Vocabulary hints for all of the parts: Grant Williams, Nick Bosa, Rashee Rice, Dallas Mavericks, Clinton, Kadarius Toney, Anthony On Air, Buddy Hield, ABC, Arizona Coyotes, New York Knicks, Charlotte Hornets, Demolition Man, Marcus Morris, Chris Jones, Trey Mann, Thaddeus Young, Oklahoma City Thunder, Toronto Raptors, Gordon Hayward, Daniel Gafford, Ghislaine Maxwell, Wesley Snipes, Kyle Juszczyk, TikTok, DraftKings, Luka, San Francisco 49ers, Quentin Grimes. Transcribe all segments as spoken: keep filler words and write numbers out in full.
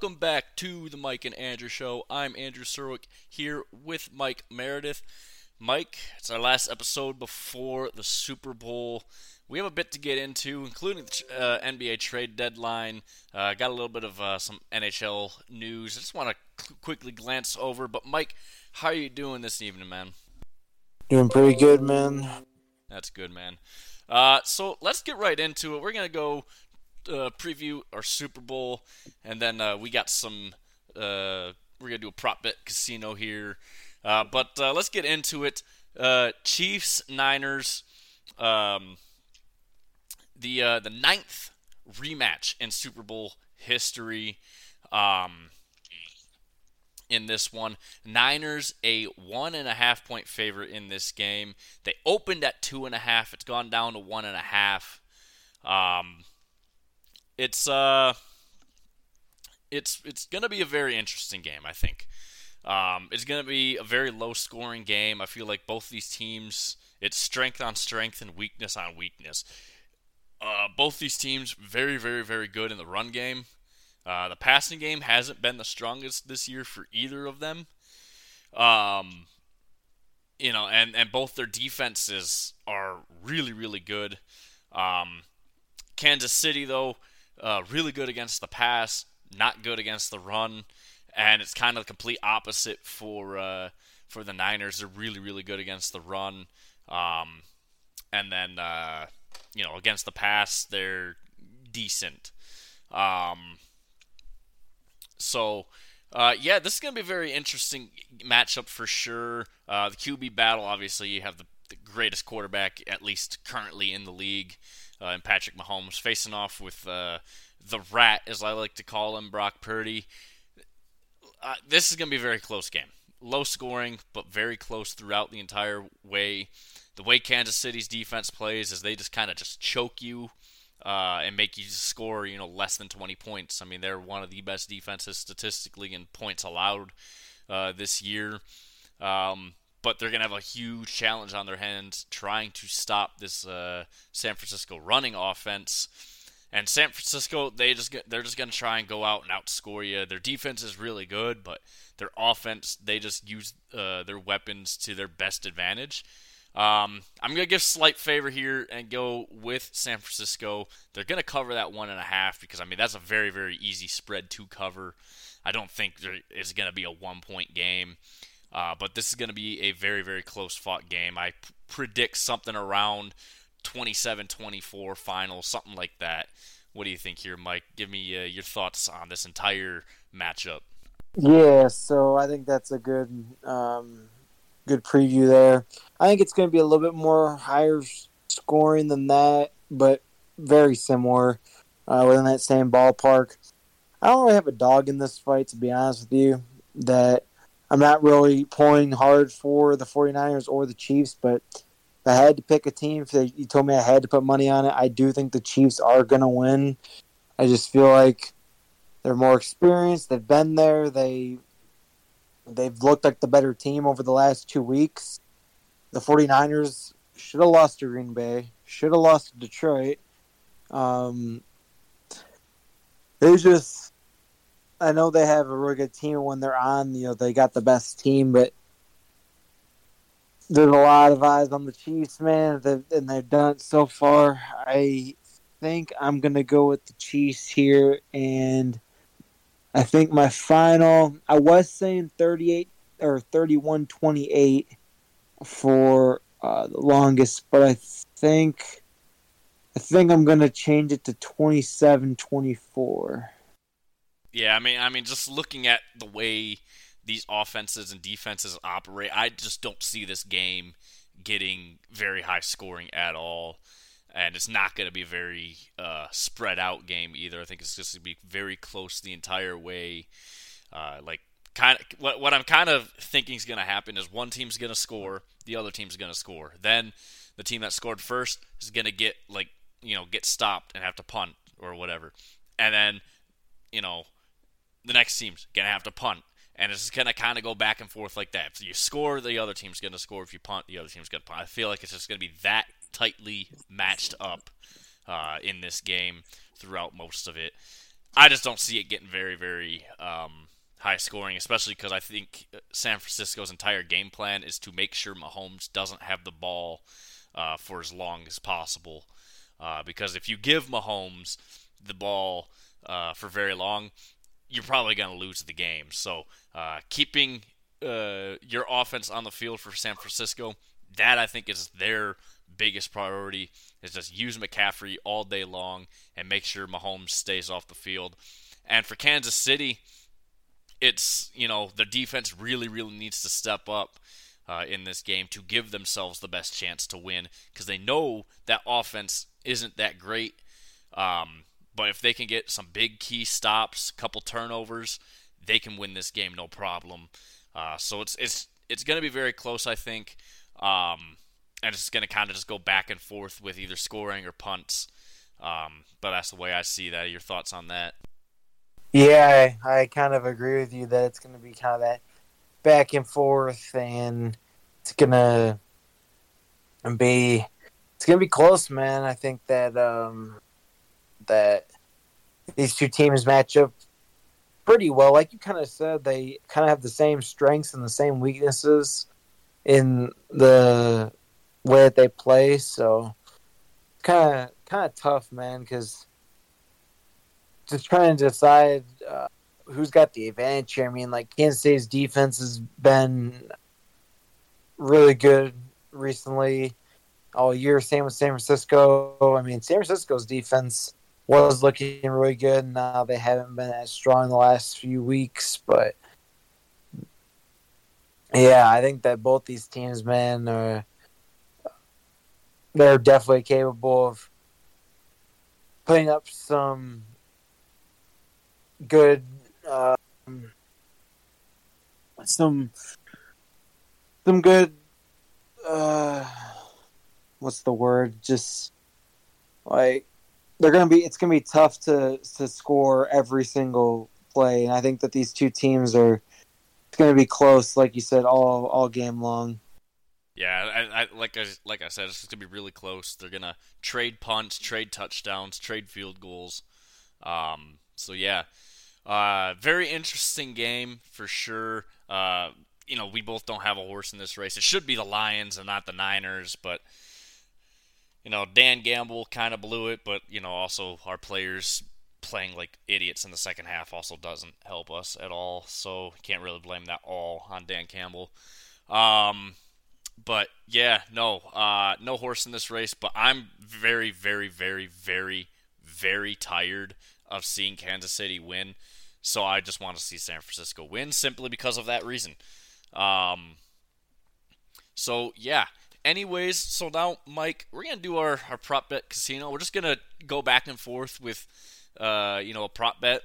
Welcome back to the Mike and Andrew Show. I'm Andrew Surwick here with Mike Meredith. Mike, it's our last episode before the Super Bowl. We have a bit to get into, including the uh, N B A trade deadline. I uh, got a little bit of uh, some N H L news. I just want to cl- quickly glance over. But, Mike, how are you doing this evening, man? Doing pretty good, man. That's good, man. Uh, so let's get right into it. We're going to go uh, preview our Super Bowl. And then uh, we got some uh, – we're going to do a prop bet casino here. Uh, but uh, let's get into it. Uh, Chiefs, Niners, um, – The uh, the ninth rematch in Super Bowl history. Um, in this one, Niners a one and a half point favorite in this game. They opened at two and a half. It's gone down to one and a half. Um, it's uh, it's it's gonna be a very interesting game, I think. Um, it's gonna be a very low scoring game. I feel like both these teams, it's strength on strength and weakness on weakness. Uh, both these teams very, very, very good in the run game. Uh, the passing game hasn't been the strongest this year for either of them. Um, you know, and, and both their defenses are really, really good. Um, Kansas City, though, uh, really good against the pass, not good against the run, and it's kind of the complete opposite for uh, for the Niners. They're really, really good against the run, um, and then. Uh, You know, against the pass, they're decent. Um, so, uh, yeah, this is going to be a very interesting matchup for sure. Uh, the Q B battle, obviously, you have the, the greatest quarterback, at least currently in the league, uh, and Patrick Mahomes facing off with uh, the Rat, as I like to call him, Brock Purdy. Uh, this is going to be a very close game. Low scoring, but very close throughout the entire way. The way Kansas City's defense plays is they just kind of just choke you uh, and make you score, you know, less than twenty points. I mean, they're one of the best defenses statistically in points allowed uh, this year. Um, but they're going to have a huge challenge on their hands trying to stop this uh, San Francisco running offense. And San Francisco, they just they're just going to try and go out and outscore you. Their defense is really good, but their offense, they just use uh, their weapons to their best advantage. Um, I'm going to give slight favor here and go with San Francisco. They're going to cover that one and a half because, I mean, that's a very, very easy spread to cover. I don't think there is going to be a one-point game, uh, but this is going to be a very, very close-fought game. I p- predict something around twenty-seven twenty-four final, something like that. What do you think here, Mike? Give me uh, your thoughts on this entire matchup. Yeah, so I think that's a good um, good preview there. I think it's going to be a little bit more higher scoring than that, but very similar uh, within that same ballpark. I don't really have a dog in this fight, to be honest with you, that I'm not really pulling hard for the 49ers or the Chiefs, but if I had to pick a team, if they, you told me I had to put money on it, I do think the Chiefs are going to win. I just feel like they're more experienced. They've been there. They, they've looked like the better team over the last two weeks. The 49ers should have lost to Green Bay, should have lost to Detroit. Um, they just, I know they have a really good team when they're on, you know, they got the best team, but there's a lot of eyes on the Chiefs, man, and they've done it so far. I think I'm going to go with the Chiefs here, and I think my final, I was saying thirty-eight or thirty-one twenty-eight. For uh, the longest, but I think I think I'm gonna change it to twenty-seven twenty-four. Yeah, I mean, I mean, just looking at the way these offenses and defenses operate, I just don't see this game getting very high scoring at all, and it's not gonna be a very uh, spread out game either. I think it's just gonna be very close the entire way, uh, like. Kind of, what, what I'm kind of thinking is going to happen is one team's going to score, the other team's going to score. Then the team that scored first is going to get like you know get stopped and have to punt or whatever, and then you know the next team's going to have to punt, and it's going to kind of go back and forth like that. If you score, the other team's going to score. If you punt, the other team's going to punt. I feel like it's just going to be that tightly matched up uh, in this game throughout most of it. I just don't see it getting very, very um, high scoring, especially because I think San Francisco's entire game plan is to make sure Mahomes doesn't have the ball uh, for as long as possible. Uh, because if you give Mahomes the ball uh, for very long, you're probably going to lose the game. So uh, keeping uh, your offense on the field for San Francisco, that I think is their biggest priority, is just use McCaffrey all day long and make sure Mahomes stays off the field. And for Kansas City, it's, you know, their defense really, really needs to step up uh, in this game to give themselves the best chance to win, because they know that offense isn't that great. Um, but if they can get some big key stops, a couple turnovers, they can win this game no problem. Uh, so it's it's it's going to be very close, I think. Um, and it's going to kind of just go back and forth with either scoring or punts. Um, but that's the way I see that. Your thoughts on that? Yeah, I, I kind of agree with you that it's going to be kind of that back and forth, and it's going to be it's going to be close, man. I think that um, that these two teams match up pretty well. Like you kind of said, they kind of have the same strengths and the same weaknesses in the way that they play, so kind of kind of tough, man. Because just trying to decide uh, who's got the advantage here. I mean, like Kansas City's defense has been really good recently, all year. Same with San Francisco. I mean, San Francisco's defense was looking really good, and now they haven't been as strong in the last few weeks, but. Yeah, I think that both these teams, man, are, they're definitely capable of putting up some good, um, some, some good, uh, what's the word? Just like they're gonna be. It's gonna be tough to to score every single play, and I think that these two teams are. Going to be close, like you said, all all game long. Yeah, I, I, like I like I said, it's going to be really close. They're going to trade punts, trade touchdowns, trade field goals. Um, so yeah, uh, very interesting game for sure. Uh, you know, we both don't have a horse in this race. It should be the Lions and not the Niners, but you know, Dan Gamble kind of blew it. But you know, also our players. Playing like idiots in the second half also doesn't help us at all, so can't really blame that all on Dan Campbell. Um, but yeah, no, uh, no horse in this race. But I'm very, very, very, very, very tired of seeing Kansas City win. So I just want to see San Francisco win simply because of that reason. Um, so yeah. Anyways, so now Mike, we're gonna do our our prop bet casino. We're just gonna go back and forth with. Uh, you know, a prop bet,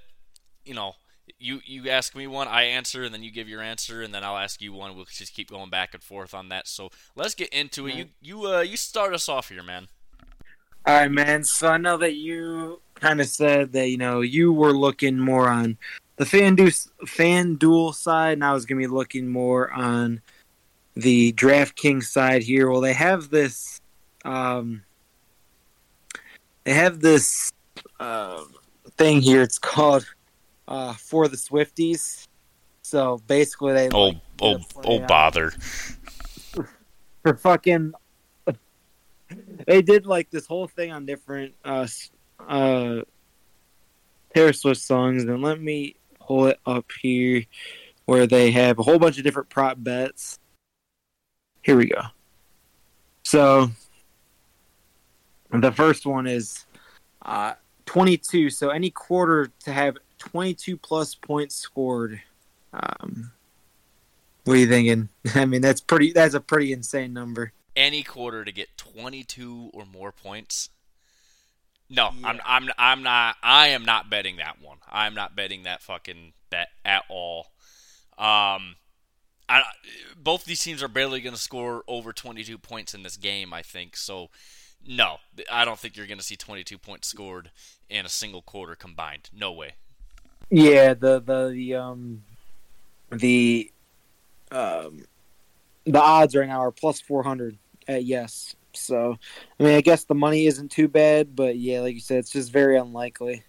you know, you, you ask me one, I answer, and then you give your answer, and then I'll ask you one. We'll just keep going back and forth on that. So let's get into it. You you uh you start us off here, man. All right, man. So I know that you kind of said that, you know, you were looking more on the FanDuel, FanDuel side, and I was going to be looking more on the DraftKings side here. Well, they have this, um, they have this, uh, thing here. It's called uh, For the Swifties. So basically they oh like oh oh bother for fucking they did like this whole thing on different uh, uh, Taylor Swift songs, and let me pull it up here where they have a whole bunch of different prop bets. Here we go. So the first one is uh twenty-two, so any quarter to have twenty-two plus points scored. Um, what are you thinking? I mean, that's pretty. That's a pretty insane number. Any quarter to get twenty-two or more points. No, yeah. I'm, I'm, I'm not. I am not betting that one. I'm not betting that fucking bet at all. Um, I, both these teams are barely going to score over twenty-two points in this game, I think. So. No, I don't think you're going to see twenty-two points scored in a single quarter combined. No way. Yeah, the the the um the um the odds right now are plus four hundred at yes. So, I mean, I guess the money isn't too bad, but yeah, like you said, it's just very unlikely.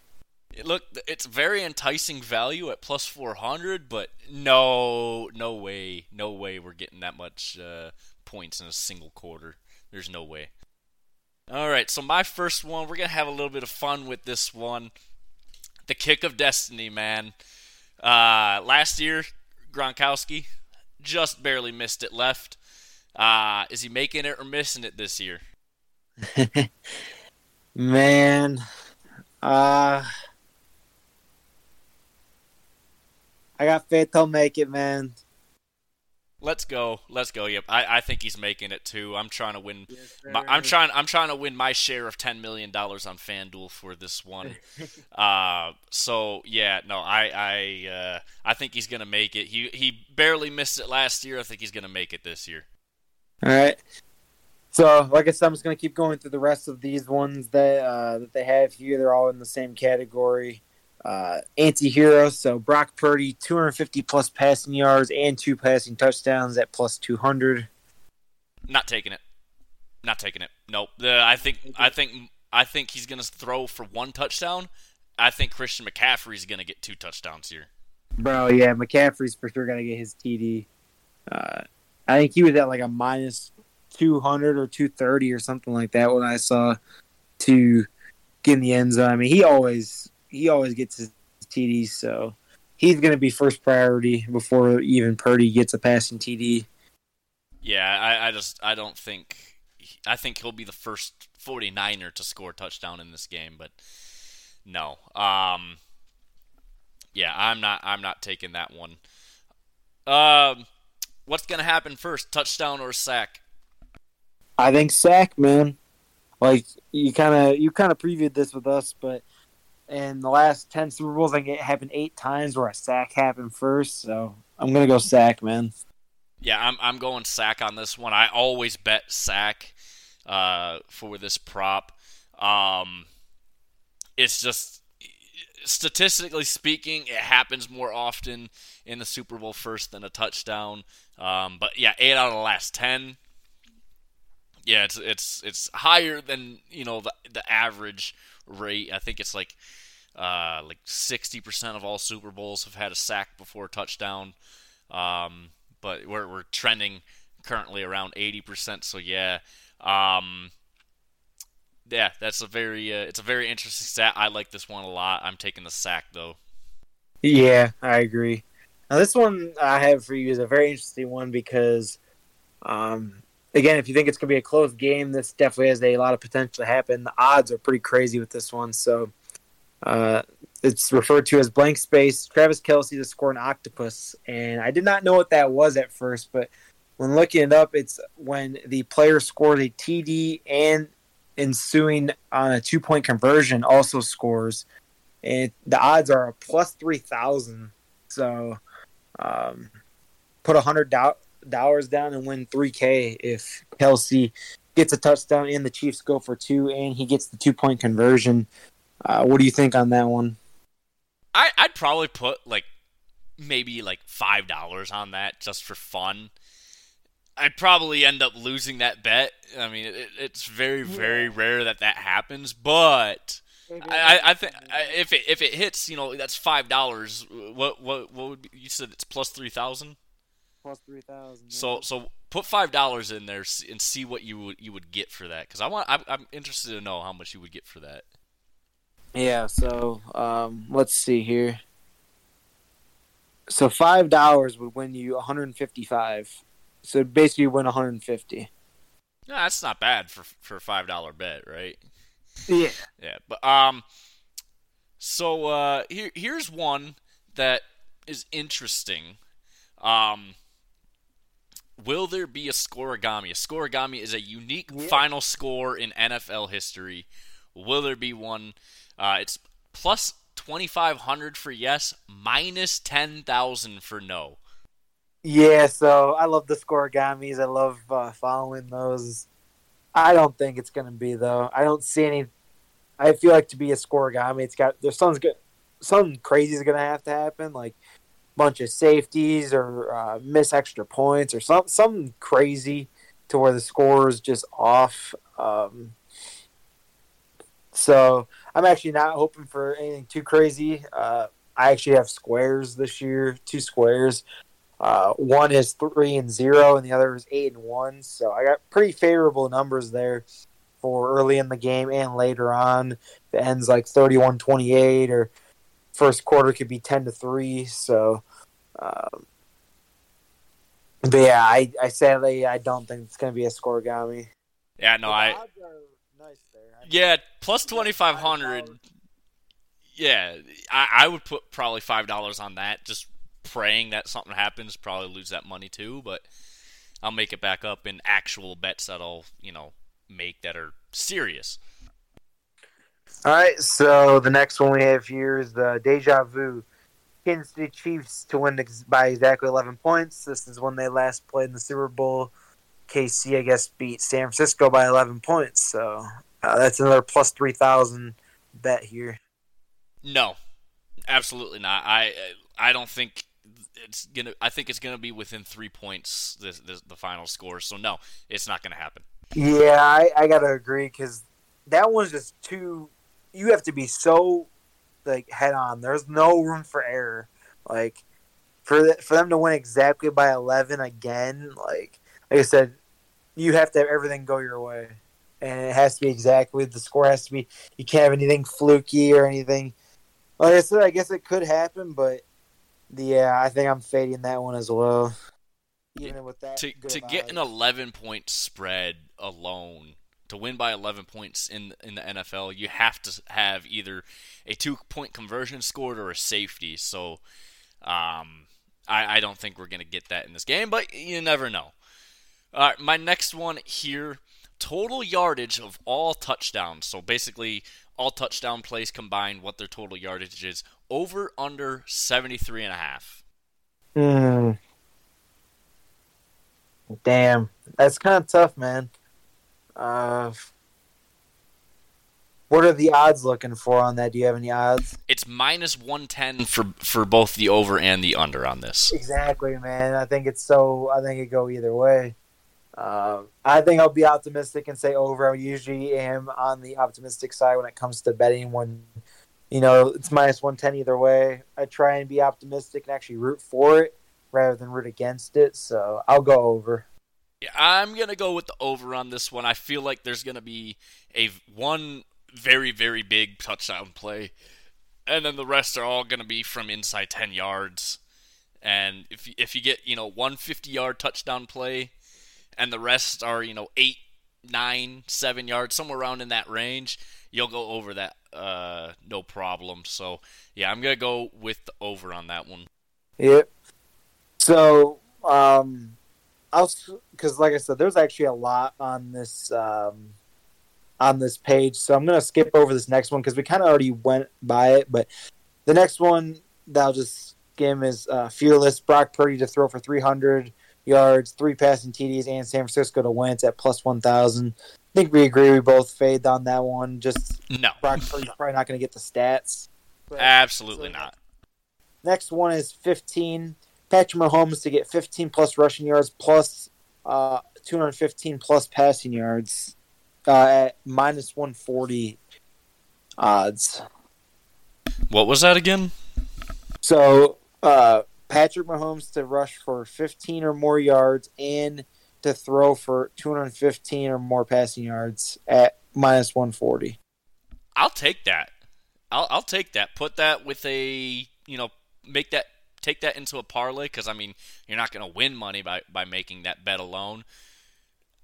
Look, it's very enticing value at plus four hundred, but no, no way, no way we're getting that much uh, points in a single quarter. There's no way. All right, so my first one, we're going to have a little bit of fun with this one. The kick of destiny, man. Uh, last year, Gronkowski just barely missed it left. Uh, is he making it or missing it this year? Man, uh... I got faith he'll make it, man. Let's go. Let's go. Yep. I, I think he's making it too. I'm trying to win yes, my, I'm trying I'm trying to win my share of ten million dollars on FanDuel for this one. uh so yeah, no. I I uh, I think he's going to make it. He he barely missed it last year. I think he's going to make it this year. All right. So, like I said, I'm just going to keep going through the rest of these ones that uh, that they have here. They're all in the same category. Uh, anti-hero, so Brock Purdy, two hundred fifty plus passing yards and two passing touchdowns at plus two hundred. Not taking it. Not taking it. Nope. The, I think I think I think he's gonna throw for one touchdown. I think Christian McCaffrey's gonna get two touchdowns here. Bro, yeah, McCaffrey's for sure gonna get his T D. Uh, I think he was at like a minus two hundred or two thirty or something like that when I saw to get in the end zone. I mean, he always. He always gets his T Ds, so he's going to be first priority before even Purdy gets a passing T D. Yeah, I, I just I don't think – I think he'll be the first forty-niner to score a touchdown in this game, but no. Um, yeah, I'm not I'm not taking that one. Um, what's going to happen first, touchdown or sack? I think sack, man. Like, you kind of you kind of previewed this with us, but – in the last ten Super Bowls, I think it happened eight times where a sack happened first, so I'm going to go sack, man. Yeah, I'm I'm going sack on this one. I always bet sack uh, for this prop. Um, it's just, statistically speaking, it happens more often in the Super Bowl first than a touchdown. Um, but, yeah, eight out of the last ten. Yeah, it's it's it's higher than, you know, the the average rate. I think it's like uh, like sixty percent of all Super Bowls have had a sack before a touchdown. Um, but we're we're trending currently around eighty percent. So yeah, um, yeah, that's a very uh, it's a very interesting stat. I like this one a lot. I'm taking the sack though. Yeah, I agree. Now this one I have for you is a very interesting one because. Um, Again, if you think it's going to be a close game, this definitely has a lot of potential to happen. The odds are pretty crazy with this one. So uh, it's referred to as blank space. Travis Kelce to score an octopus. And I did not know what that was at first, but when looking it up, it's when the player scores a T D and ensuing on a two-point conversion also scores. And the odds are a plus three thousand. So um, put one hundred dollars. dollars down and win three K if Kelce gets a touchdown and the Chiefs go for two and he gets the two-point conversion. Uh, what do you think on that one? I, I'd probably put like maybe like five dollars on that just for fun. I'd probably end up losing that bet. I mean, it, it's very, very rare that that happens, but I, I think if it if it hits, you know, that's five dollars. What what what would be, you said it's plus three thousand? Plus three thousand. So so put five dollars in there and see what you would you would get for that because I want I'm, I'm interested to know how much you would get for that. Yeah. So um, let's see here. So five dollars would win you one hundred and fifty-five. So basically, you win one hundred and fifty. No, that's not bad for for a five dollar bet, right? Yeah. Yeah, but um, so uh, here here's one that is interesting. Um. Will there be a scoregami? A scoregami is a unique yeah. final score in N F L history. Will there be one? Uh, it's plus twenty-five hundred for yes, minus ten thousand for no. Yeah, so I love the scoregamis. I love uh, following those. I don't think it's going to be, though. I don't see any. I feel like to be a scoregami, it's got, there's something's good, something crazy is going to have to happen. Like, bunch of safeties or uh, miss extra points or some, something crazy to where the score is just off. Um, so I'm actually not hoping for anything too crazy. Uh, I actually have squares this year, two squares. Uh, one is three and zero, and the other is eight and one. So I got pretty favorable numbers there for early in the game and later on. If it ends like thirty-one twenty-eight or first quarter could be ten to three. So, um, but yeah, I, I sadly I don't think it's going to be a scoregami. Yeah, no, the I. Odds are nice there. I yeah, plus twenty-five hundred. Yeah, I, I would put probably five dollars on that, just praying that something happens. Probably lose that money too, but I'll make it back up in actual bets that I'll, you know, make that are serious. All right, so the next one we have here is the Deja Vu. Kansas City Chiefs to win by exactly eleven points. This is when they last played in the Super Bowl. K C, I guess, beat San Francisco by eleven points, so uh, that's another plus three thousand bet here. No, absolutely not. I I don't think it's gonna. I think it's gonna be within three points the the, the final score. So no, it's not gonna happen. Yeah, I, I gotta agree because that one's just too. You have to be so like head on. There's no room for error. Like for the, for them to win exactly by eleven again, like like I said, you have to have everything go your way, and it has to be exactly the score has to be. You can't have anything fluky or anything. Like I said, I guess it could happen, but yeah, I think I'm fading that one as well. Even with that, to to get an eleven-point spread alone, to win by eleven points in in the N F L, you have to have either a two-point conversion scored or a safety. So um, I, I don't think we're going to get that in this game, but you never know. All right, my next one here, total yardage of all touchdowns. So basically, all touchdown plays combined, what their total yardage is, over under seventy-three and a half. Hmm. Damn, that's kind of tough, man. Uh, what are the odds looking for on that? Do you have any odds? It's minus one ten for for both the over and the under on this. Exactly, man. I think it's so. I think it go either way. Uh, I think I'll be optimistic and say over. I usually am on the optimistic side when it comes to betting when, you know, it's minus one ten either way. I try and be optimistic and actually root for it rather than root against it, so I'll go over. Yeah, I'm going to go with the over on this one. I feel like there's going to be a one very, very big touchdown play, and then the rest are all going to be from inside ten yards. And if if you get, you know, one fifty-yard touchdown play, and the rest are, you know, eight, nine, seven yards, somewhere around in that range, you'll go over that, uh, no problem. So, yeah, I'm going to go with the over on that one. Yep. So, um, I'll, because like I said, there's actually a lot on this, um, on this page. So I'm going to skip over this next one because we kind of already went by it. But the next one that I'll just skim is uh, Fearless. Brock Purdy to throw for three hundred. Yards, three passing T Ds, and San Francisco to win. It's at plus one thousand. I think we agree we both fade on that one. Just no. Brock Purdy's probably not going to get the stats. But absolutely so, not. Next one is fifteen. Patrick Mahomes to get fifteen-plus rushing yards plus uh, two fifteen-plus passing yards uh, at minus one forty odds. What was that again? So, uh... Patrick Mahomes to rush for fifteen or more yards and to throw for two fifteen or more passing yards at minus one forty. I'll take that. I'll, I'll take that. Put that with a, you know, make that, take that into a parlay because, I mean, you're not going to win money by, by making that bet alone.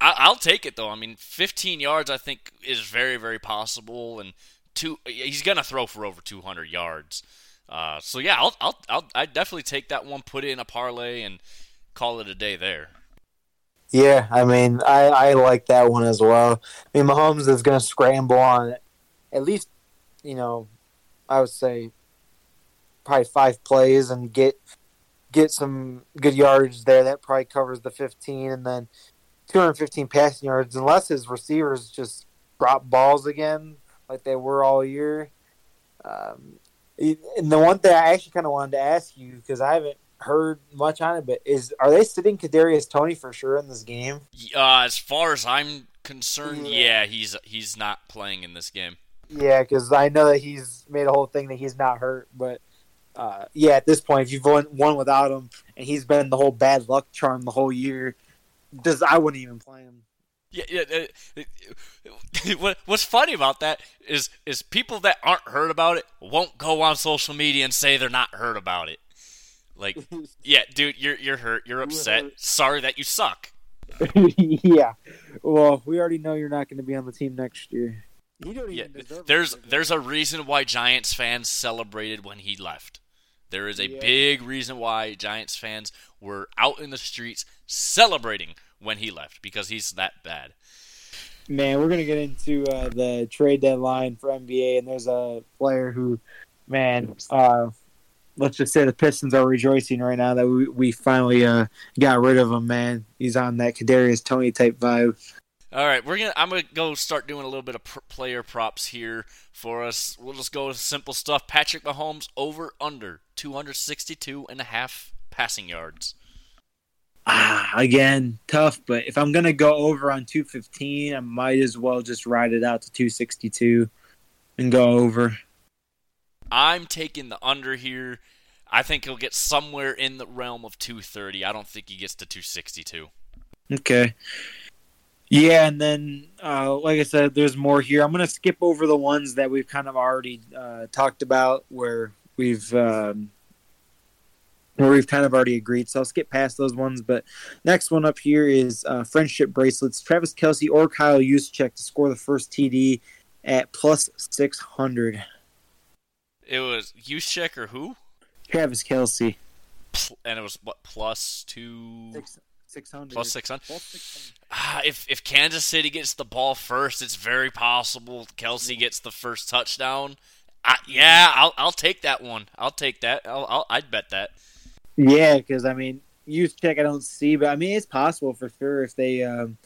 I, I'll take it, though. I mean, fifteen yards I think is very, very possible, and two he's going to throw for over two hundred yards. Uh, so yeah, I'll I'll I'll I'd definitely take that one, put it in a parlay, and call it a day there. Yeah, I mean, I, I like that one as well. I mean, Mahomes is going to scramble on at least, you know, I would say probably five plays and get get some good yards there. That probably covers the fifteen, and then two fifteen passing yards, unless his receivers just drop balls again like they were all year. Um. And the one thing I actually kind of wanted to ask you, because I haven't heard much on it, but is are they sitting Kadarius Toney for sure in this game? Uh, as far as I'm concerned, yeah, yeah he's he's not playing in this game. Yeah, because I know that he's made a whole thing that he's not hurt. But, uh, yeah, at this point, if you've won, won without him and he's been the whole bad luck charm the whole year, does I wouldn't even play him. Yeah, yeah. What's funny about that is is people that aren't heard about it won't go on social media and say they're not heard about it. Like, yeah, dude, you're you're hurt, you're upset. Sorry that you suck. Yeah. Well, we already know you're not going to be on the team next year. You don't even yeah. deserve there's it. There's a reason why Giants fans celebrated when he left. There is a yeah. big reason why Giants fans were out in the streets celebrating when he left, because he's that bad. Man, we're going to get into uh, the trade deadline for N B A, and there's a player who, man, uh, let's just say the Pistons are rejoicing right now that we, we finally uh, got rid of him, man. He's on that Kadarius Toney type vibe. All right, we're gonna. I'm gonna go start doing a little bit of pr- player props here for us. We'll just go with simple stuff. Patrick Mahomes over under two hundred sixty-two and a half passing yards. Ah, again, tough. But if I'm gonna go over on two fifteen, I might as well just ride it out to two sixty-two and go over. I'm taking the under here. I think he'll get somewhere in the realm of two thirty. I don't think he gets to two sixty-two. Okay. Yeah, and then, uh, like I said, there's more here. I'm going to skip over the ones that we've kind of already uh, talked about, where we've um, where we've kind of already agreed. So I'll skip past those ones. But next one up here is uh, friendship bracelets. Travis Kelce or Kyle Juszczyk to score the first T D at plus six hundred. It was Juszczyk or who? Travis Kelce. And it was what, plus two? Six. six hundred. Plus six hundred. Plus six hundred. Ah, if if Kansas City gets the ball first, it's very possible Kelce gets the first touchdown. I, yeah, I'll I'll take that one. I'll take that. I'll, I'll I'd bet that. Yeah, because I mean, Juszczyk I don't see, but I mean it's possible for sure if they um,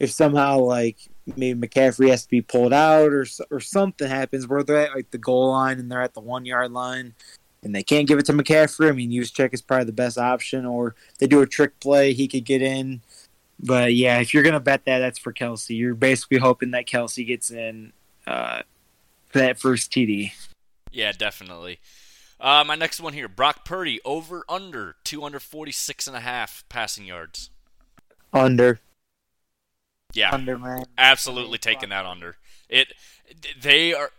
if somehow like maybe McCaffrey has to be pulled out or or something happens where they're at like the goal line and they're at the one yard line. And they can't give it to McCaffrey. I mean, Juszczyk is probably the best option. Or they do a trick play, he could get in. But, yeah, if you're going to bet that, that's for Kelce. You're basically hoping that Kelce gets in uh, that first T D. Yeah, definitely. Uh, my next one here, Brock Purdy, over, under, two forty-six and a half passing yards. Under. Yeah. Under, man. Absolutely taking that under. It. They are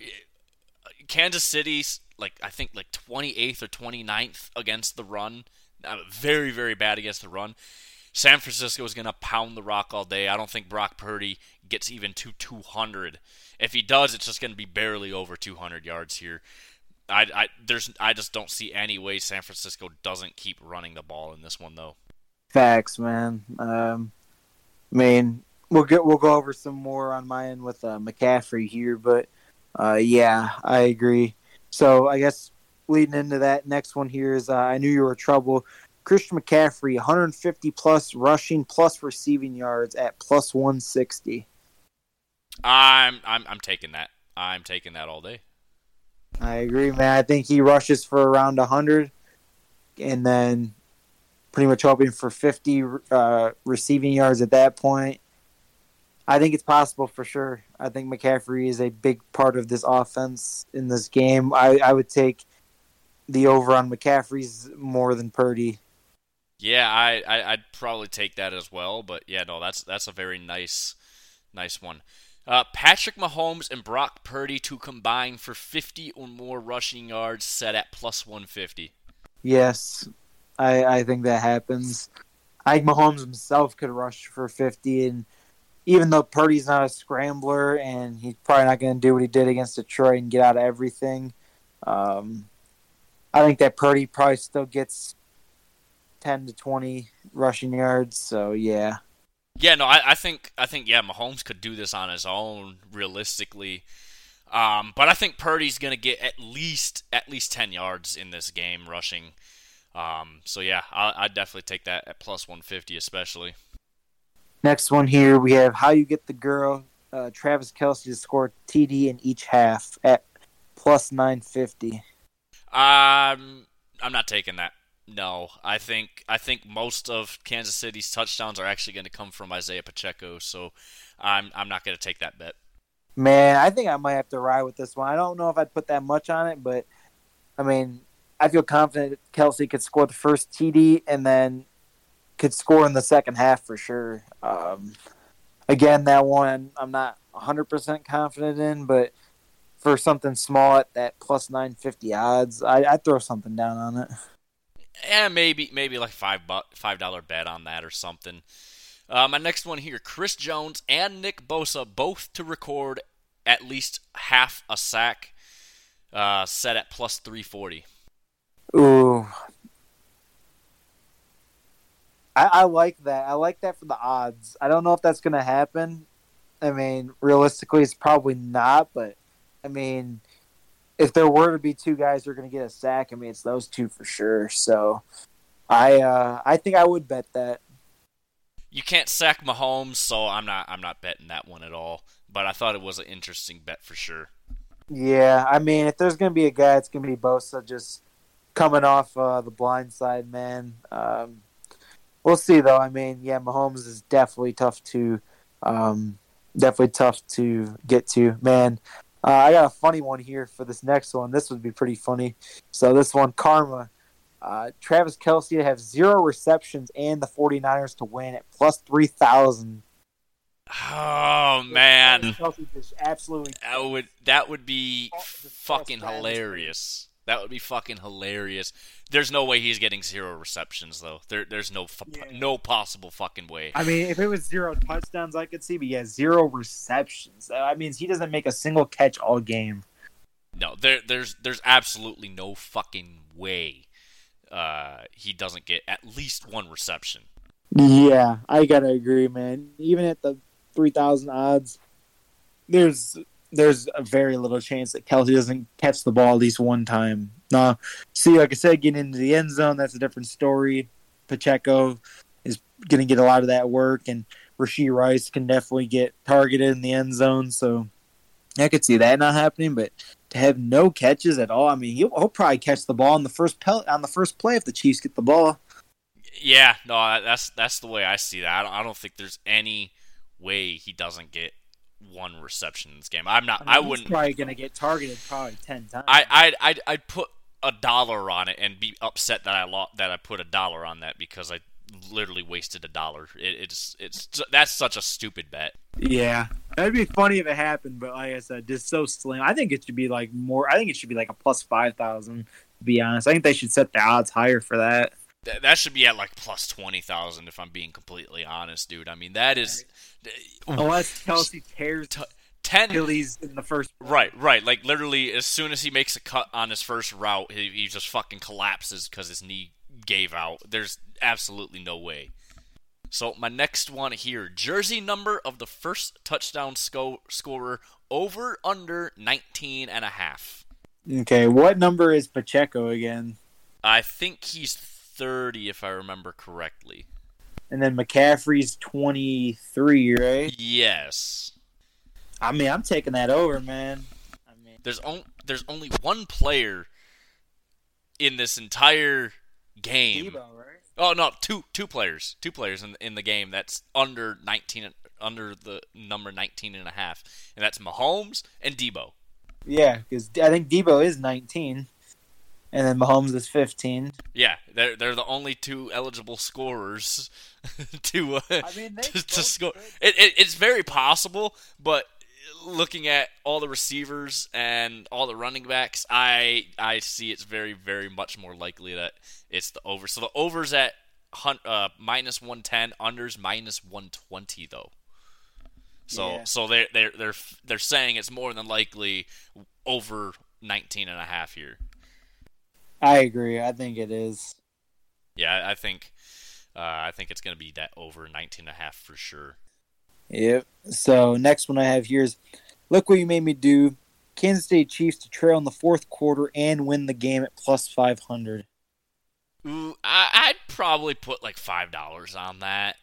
– Kansas City's – like I think like twenty-eighth or twenty-ninth against the run. Very, very bad against the run. San Francisco is going to pound the rock all day. I don't think Brock Purdy gets even to two hundred. If he does, it's just going to be barely over two hundred yards here. I, I, there's, I just don't see any way San Francisco doesn't keep running the ball in this one, though. Facts, man. Um, I mean, we'll, get, we'll go over some more on my end with uh, McCaffrey here, but uh, yeah, I agree. So I guess leading into that next one here is uh, I knew you were trouble. Christian McCaffrey, one fifty plus rushing plus receiving yards at plus one sixty. I'm I'm I'm taking that. I'm taking that all day. I agree, man. I think he rushes for around one hundred, and then pretty much hoping for fifty uh, receiving yards at that point. I think it's possible for sure. I think McCaffrey is a big part of this offense in this game. I, I would take the over on McCaffrey's more than Purdy. Yeah, I, I, I'd probably take that as well. But, yeah, no, that's that's a very nice nice one. Uh, Patrick Mahomes and Brock Purdy to combine for fifty or more rushing yards set at plus one fifty. Yes, I, I think that happens. I think Mahomes himself could rush for fifty, and even though Purdy's not a scrambler and he's probably not going to do what he did against Detroit and get out of everything, um, I think that Purdy probably still gets ten to twenty rushing yards. So, yeah. Yeah, no, I, I think, I think yeah, Mahomes could do this on his own realistically. Um, but I think Purdy's going to get at least at least ten yards in this game rushing. Um, so, yeah, I, I'd definitely take that at plus one fifty especially. Next one here, we have how you get the girl, uh, Travis Kelce to score T D in each half at plus nine fifty. Um, I'm not taking that. No, I think I think most of Kansas City's touchdowns are actually going to come from Isaiah Pacheco, so I'm I'm not going to take that bet. Man, I think I might have to ride with this one. I don't know if I'd put that much on it, but, I mean, I feel confident Kelce could score the first T D and then could score in the second half for sure. Um, again, that one I'm not one hundred percent confident in, but for something small at that plus nine fifty odds, I, I'd throw something down on it. Yeah, maybe maybe like five five dollar bet on that or something. Uh, my next one here, Chris Jones and Nick Bosa both to record at least half a sack, uh, set at plus three forty. Ooh. I, I like that. I like that for the odds. I don't know if that's going to happen. I mean, realistically, it's probably not, but, I mean, if there were to be two guys who are going to get a sack, I mean, it's those two for sure. So I uh, I think I would bet that. You can't sack Mahomes, so I'm not I'm not betting that one at all. But I thought it was an interesting bet for sure. Yeah, I mean, if there's going to be a guy, it's going to be Bosa just coming off uh, the blind side, man. Um, we'll see, though. I mean, yeah, Mahomes is definitely tough to um, definitely tough to get to, man. Uh, I got a funny one here for this next one. This would be pretty funny. So this one, Karma. Uh, Travis Kelce to have zero receptions and the 49ers to win at plus three thousand. Oh, man. Kelce just absolutely that would, that would be fucking hilarious. That would be fucking hilarious. There's no way he's getting zero receptions, though. There, There's no fu- yeah. no possible fucking way. I mean, if it was zero touchdowns, I could see, but yeah, zero receptions. That means he doesn't make a single catch all game. No, there, there's, there's absolutely no fucking way. Uh, he doesn't get at least one reception. Yeah, I gotta agree, man. Even at the three thousand odds, there's there's a very little chance that Kelce doesn't catch the ball at least one time. Now, see, like I said, getting into the end zone, that's a different story. Pacheco is gonna get a lot of that work, and Rashee Rice can definitely get targeted in the end zone. So I could see that not happening, but to have no catches at all, I mean, he'll, he'll probably catch the ball on the first pel- on the first play if the Chiefs get the ball. Yeah, no, that's that's the way I see that. I don't, I don't think there's any way he doesn't get one reception in this game. I'm not. I, mean, I he's wouldn't. Probably gonna get targeted probably ten times. I I'd, I'd I'd put a dollar on it and be upset that I lost, that I put a dollar on that because I literally wasted a dollar. It, it's it's that's such a stupid bet. Yeah. That'd be funny if it happened, but like I said, just so slim. I think it should be like more. I think it should be like a plus five thousand. To be honest, I think they should set the odds higher for that. Th- that should be at like plus twenty thousand. If I'm being completely honest, dude. I mean, that is right. Unless Kelce tears t- ten Achilles in the first. Right, right. Like literally, as soon as he makes a cut on his first route, he, he just fucking collapses because his knee gave out. There's absolutely no way. So my next one here, jersey number of the first touchdown sco- scorer over under nineteen and a half. Okay, what number is Pacheco again? I think he's thirty if I remember correctly. And then McCaffrey's twenty-three, right? Yes. I mean, I'm taking that over, man. I mean, there's on- there's only one player in this entire game. Debo, right? Oh no, two two players, two players in in the game that's under nineteen, under the number nineteen and a half, and that's Mahomes and Debo. Yeah, because I think Debo is nineteen, and then Mahomes is fifteen. Yeah, they're they're the only two eligible scorers to uh, I mean, to, to score. It, it it's very possible, but looking at all the receivers and all the running backs, I I see it's very, very much more likely that it's the over. So the over's at uh, minus one ten, under's minus one twenty though. So yeah. so they they they're they're saying it's more than likely over nineteen and a half here. I agree. I think it is. Yeah, I think uh, I think it's going to be that over nineteen and a half for sure. Yep. So next one I have here is, look what you made me do. Kansas City Chiefs to trail in the fourth quarter and win the game at plus five hundred. Ooh, I, I'd probably put like five dollars on that.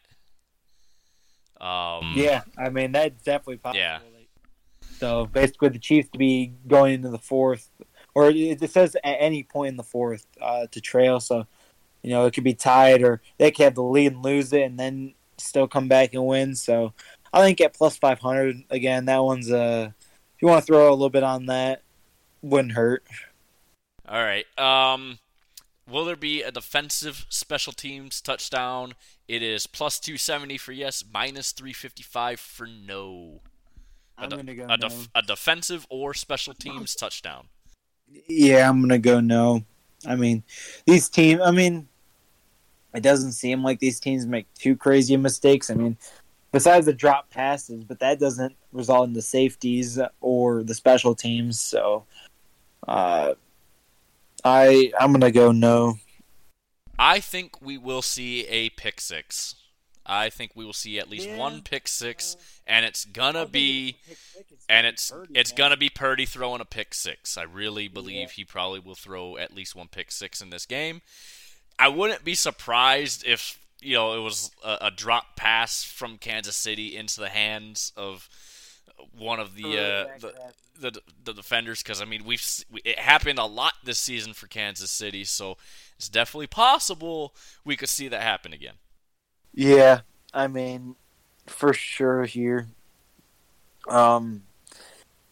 Um, yeah, I mean, that's definitely possible. Yeah. So basically the Chiefs to be going into the fourth, or it says at any point in the fourth uh, to trail. So, you know, it could be tied or they could have the lead and lose it and then still come back and win. So I think at plus five hundred, again, that one's a if you want to throw a little bit on that, wouldn't hurt. All right. Um, will there be a defensive special teams touchdown? It is plus two seventy for yes, minus three fifty-five for no. A, I'm gonna go a, no. Def- a defensive or special teams touchdown. Yeah, I'm going to go no. I mean, these teams, I mean, it doesn't seem like these teams make too crazy mistakes. I mean, besides the drop passes, but that doesn't result in the safeties or the special teams. So uh, I, I'm going to go no. I think we will see a pick six. I think we will see at least yeah. one pick six, and it's gonna be, and it's it's gonna be Purdy throwing a pick six. I really believe yeah. he probably will throw at least one pick six in this game. I wouldn't be surprised if you know it was a, a drop pass from Kansas City into the hands of one of the uh, the, the the defenders, because I mean we've it happened a lot this season for Kansas City, so it's definitely possible we could see that happen again. Yeah, I mean, for sure here. Um,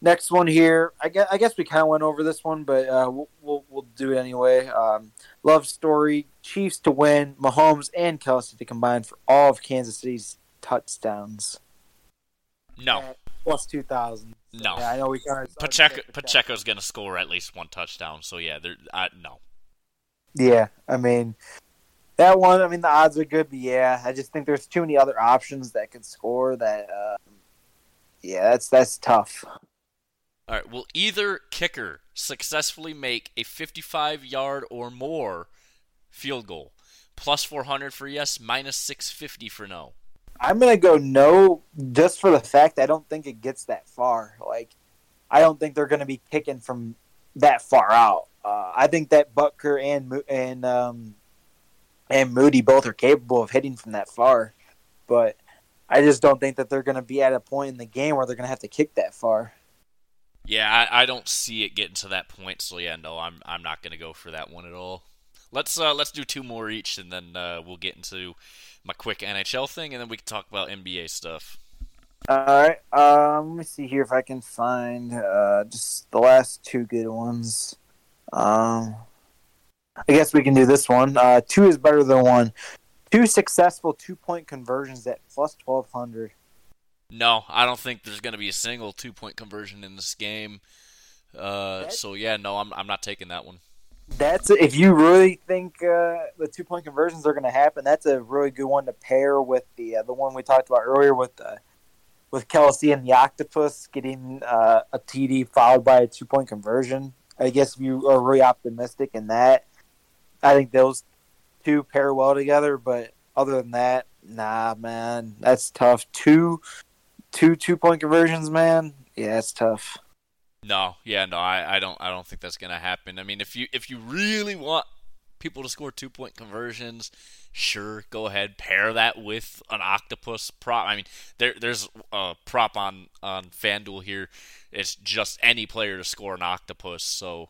next one here. I guess, I guess we kind of went over this one, but uh, we'll, we'll we'll do it anyway. Um, love story: Chiefs to win, Mahomes and Kelce to combine for all of Kansas City's touchdowns. No. Uh, plus two thousand. So, no. Yeah, I know we can. Pacheco Pacheco's gonna score at least one touchdown. So yeah, there. I no. Yeah, I mean. That one, I mean, the odds are good, but yeah, I just think there's too many other options that could score that, uh, yeah, that's that's tough. All right, will either kicker successfully make a fifty-five-yard or more field goal? Plus four hundred for yes, minus six fifty for no. I'm going to go no just for the fact I don't think it gets that far. Like, I don't think they're going to be kicking from that far out. Uh, I think that Butker and and um. and Moody both are capable of hitting from that far. But I just don't think that they're going to be at a point in the game where they're going to have to kick that far. Yeah, I, I don't see it getting to that point. So, yeah, no, I'm I'm not going to go for that one at all. Let's uh, let's do two more each, and then uh, we'll get into my quick N H L thing, and then we can talk about N B A stuff. All right. Um, let me see here if I can find uh, just the last two good ones. Um... I guess we can do this one. Uh, two is better than one. Two successful two-point conversions at plus twelve hundred. No, I don't think there's going to be a single two-point conversion in this game. Uh, so, yeah, no, I'm I'm not taking that one. That's if you really think uh, the two-point conversions are going to happen, that's a really good one to pair with the uh, the one we talked about earlier with uh, with Kelce and the Octopus getting uh, a T D followed by a two-point conversion. I guess if you are really optimistic in that, I think those two pair well together, but other than that, nah, man, that's tough. Two, two two-point conversions, man. Yeah, that's tough. No, yeah, no, I, I don't, I don't think that's gonna happen. I mean, if you if you really want people to score two-point conversions, sure, go ahead, pair that with an octopus prop. I mean, there there's a prop on on FanDuel here. It's just any player to score an octopus. So,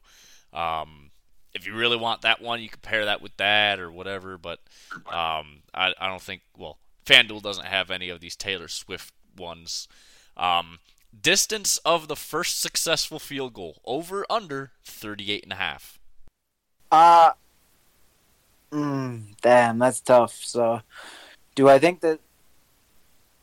um. If you really want that one, you can pair that with that or whatever. But um, I, I don't think, well, FanDuel doesn't have any of these Taylor Swift ones. Um, distance of the first successful field goal, over under thirty-eight and a half. Uh, mm, damn, that's tough. So do I think that,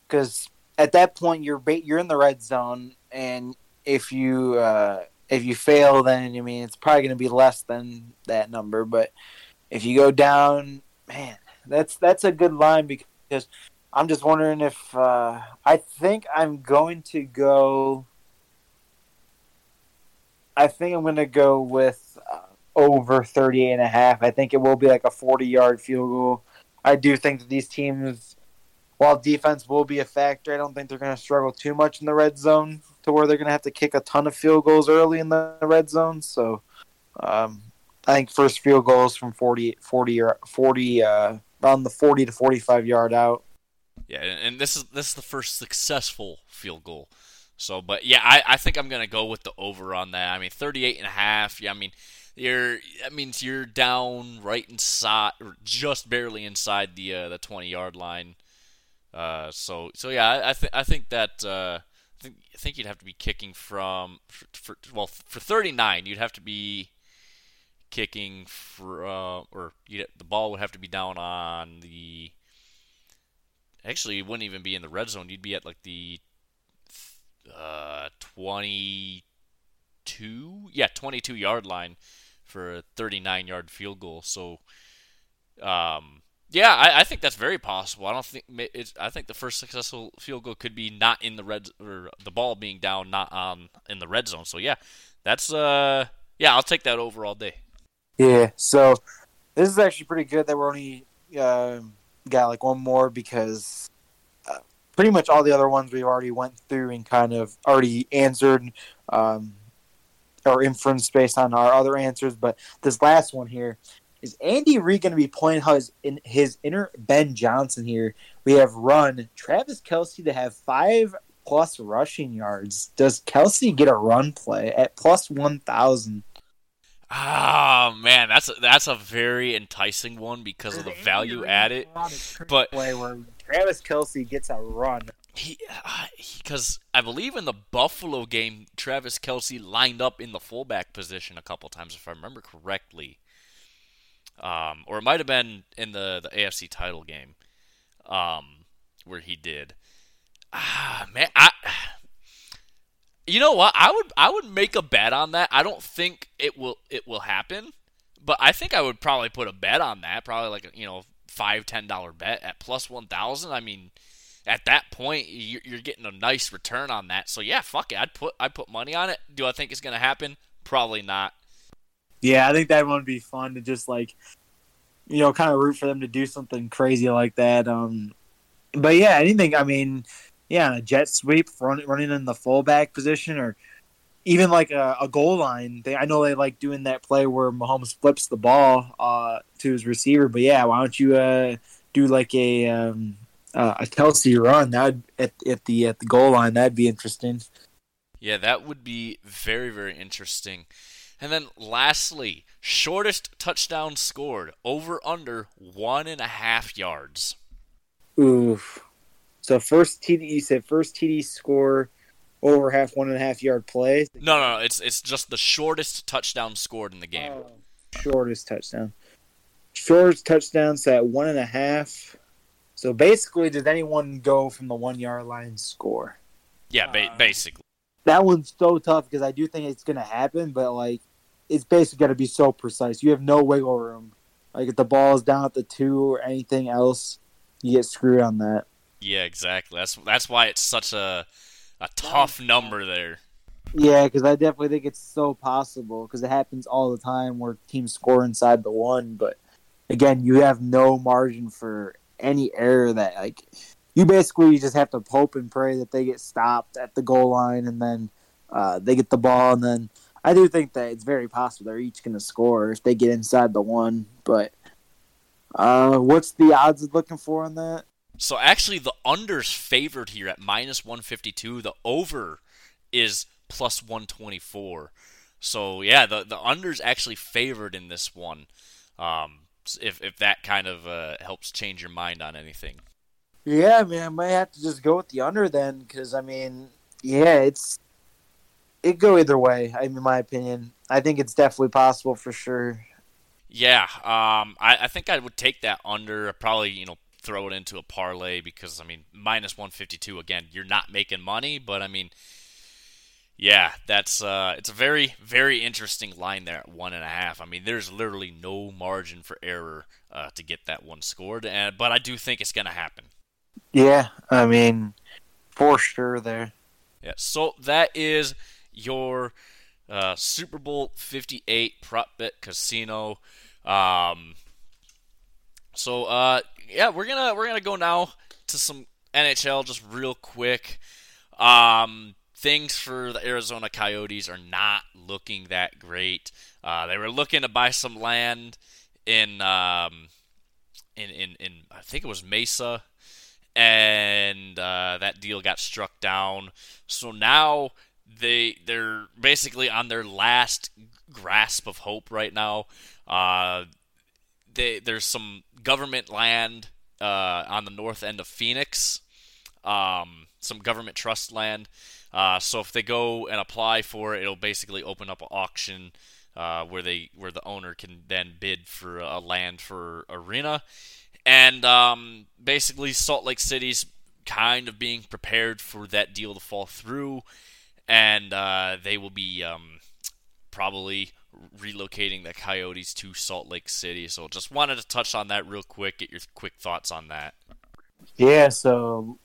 because at that point you're you're in the red zone, and if you uh, – if you fail, then, I mean, it's probably going to be less than that number. But if you go down, man, that's that's a good line, because I'm just wondering if uh, – I think I'm going to go – I think I'm going to go with uh, over thirty-eight and a half. I think it will be like a forty-yard field goal. I do think that these teams, while defense will be a factor, I don't think they're going to struggle too much in the red zone, to where they're going to have to kick a ton of field goals early in the red zone. So um, I think first field goals from forty, forty, forty, uh, around the forty to forty-five yard out. Yeah, and this is this is the first successful field goal. So, but yeah, I, I think I'm going to go with the over on that. I mean, thirty-eight and a half. Yeah, I mean, you're that means you're down right inside, or just barely inside the uh, the twenty yard line. Uh, so so yeah, I, I think I think that. Uh, think I think you'd have to be kicking from for, for, well for thirty-nine. You'd have to be kicking for uh, or you'd, the ball would have to be down on the. Actually, you wouldn't even be in the red zone. You'd be at like the uh, twenty-two, yeah, twenty-two yard line for a thirty-nine yard field goal. So, um, yeah, I, I think that's very possible. I don't think it's, I think the first successful field goal could be not in the red or the ball being down, not um in the red zone. So yeah, that's uh yeah, I'll take that over all day. Yeah. So this is actually pretty good that we're only um. got like one more because uh, pretty much all the other ones we've already went through and kind of already answered um, or inference based on our other answers. But this last one here is Andy Reid going to be playing his, in, his inner Ben Johnson here. We have run Travis Kelce to have five plus rushing yards. Does Kelce get a run play at plus one thousand? Oh, man, that's a, that's a very enticing one because of the value added. But where Travis Kelce gets a run. He, because uh, I believe in the Buffalo game, Travis Kelce lined up in the fullback position a couple times, if I remember correctly. Um, or it might have been in the, the A F C title game um, where he did. Ah, man, I... You know what? I would I would make a bet on that. I don't think it will it will happen, but I think I would probably put a bet on that. Probably like a, you know, five ten dollar bet at plus one thousand. I mean, at that point, you're, you're getting a nice return on that. So yeah, fuck it. I'd put I put money on it. Do I think it's gonna happen? Probably not. Yeah, I think that one would be fun to just like, you know, kind of root for them to do something crazy like that. Um, but yeah, anything. I mean. Yeah, a jet sweep, run, running in the fullback position, or even like a, a goal line. They, I know they like doing that play where Mahomes flips the ball uh, to his receiver, but yeah, why don't you uh, do like a um, uh, a Kelce run? That at at the at the goal line, that'd be interesting. Yeah, that would be very very interesting. And then lastly, shortest touchdown scored over under one and a half yards. Oof. So first T D, you said first T D score over half one and a half yard play. No, no, no, it's it's just the shortest touchdown scored in the game. Oh, shortest touchdown, shortest touchdown. So at one and a half. So basically, did anyone go from the one yard line and score? Yeah, ba- uh, basically. That one's so tough because I do think it's gonna happen, but like it's basically got to be so precise. You have no wiggle room. Like if the ball is down at the two or anything else, you get screwed on that. Yeah, exactly. That's that's why it's such a a tough number there. Yeah, because I definitely think it's so possible because it happens all the time where teams score inside the one. But again, you have no margin for any error. That like you basically just have to hope and pray that they get stopped at the goal line and then uh, they get the ball. And then I do think that it's very possible they're each going to score if they get inside the one. But uh, what's the odds of looking for on that? So actually, the under's favored here at minus one fifty-two. The over is plus one twenty-four. So yeah, the the under's actually favored in this one. Um, if if that kind of uh, helps change your mind on anything. Yeah, man, I might have to just go with the under then, because I mean, yeah, it's it could go either way. I mean, in my opinion, I think it's definitely possible for sure. Yeah, um, I, I think I would take that under. Probably, you know. Throw it into a parlay because, I mean, minus one fifty-two, again, you're not making money, but, I mean, yeah, that's uh, it's a very, very interesting line there at one and a half. I mean, there's literally no margin for error uh, to get that one scored, and but I do think it's going to happen. Yeah, I mean, for sure there. Yeah, so that is your uh, Super Bowl fifty-eight Prop Bet Casino. Um, so, uh, Yeah, we're gonna we're gonna go now to some N H L just real quick. Um, things for the Arizona Coyotes are not looking that great. Uh, they were looking to buy some land in um in in, in I think it was Mesa, and uh, that deal got struck down. So now they they're basically on their last grasp of hope right now. Uh, They, there's some government land uh, on the north end of Phoenix, um, some government trust land Uh, so if they go and apply for it, it'll basically open up an auction uh, where they where the owner can then bid for a land for arena. And um, basically Salt Lake City's kind of being prepared for that deal to fall through, and uh, they will be um, probably relocating the Coyotes to Salt Lake City. So just wanted to touch on that real quick, get your quick thoughts on that. Yeah, so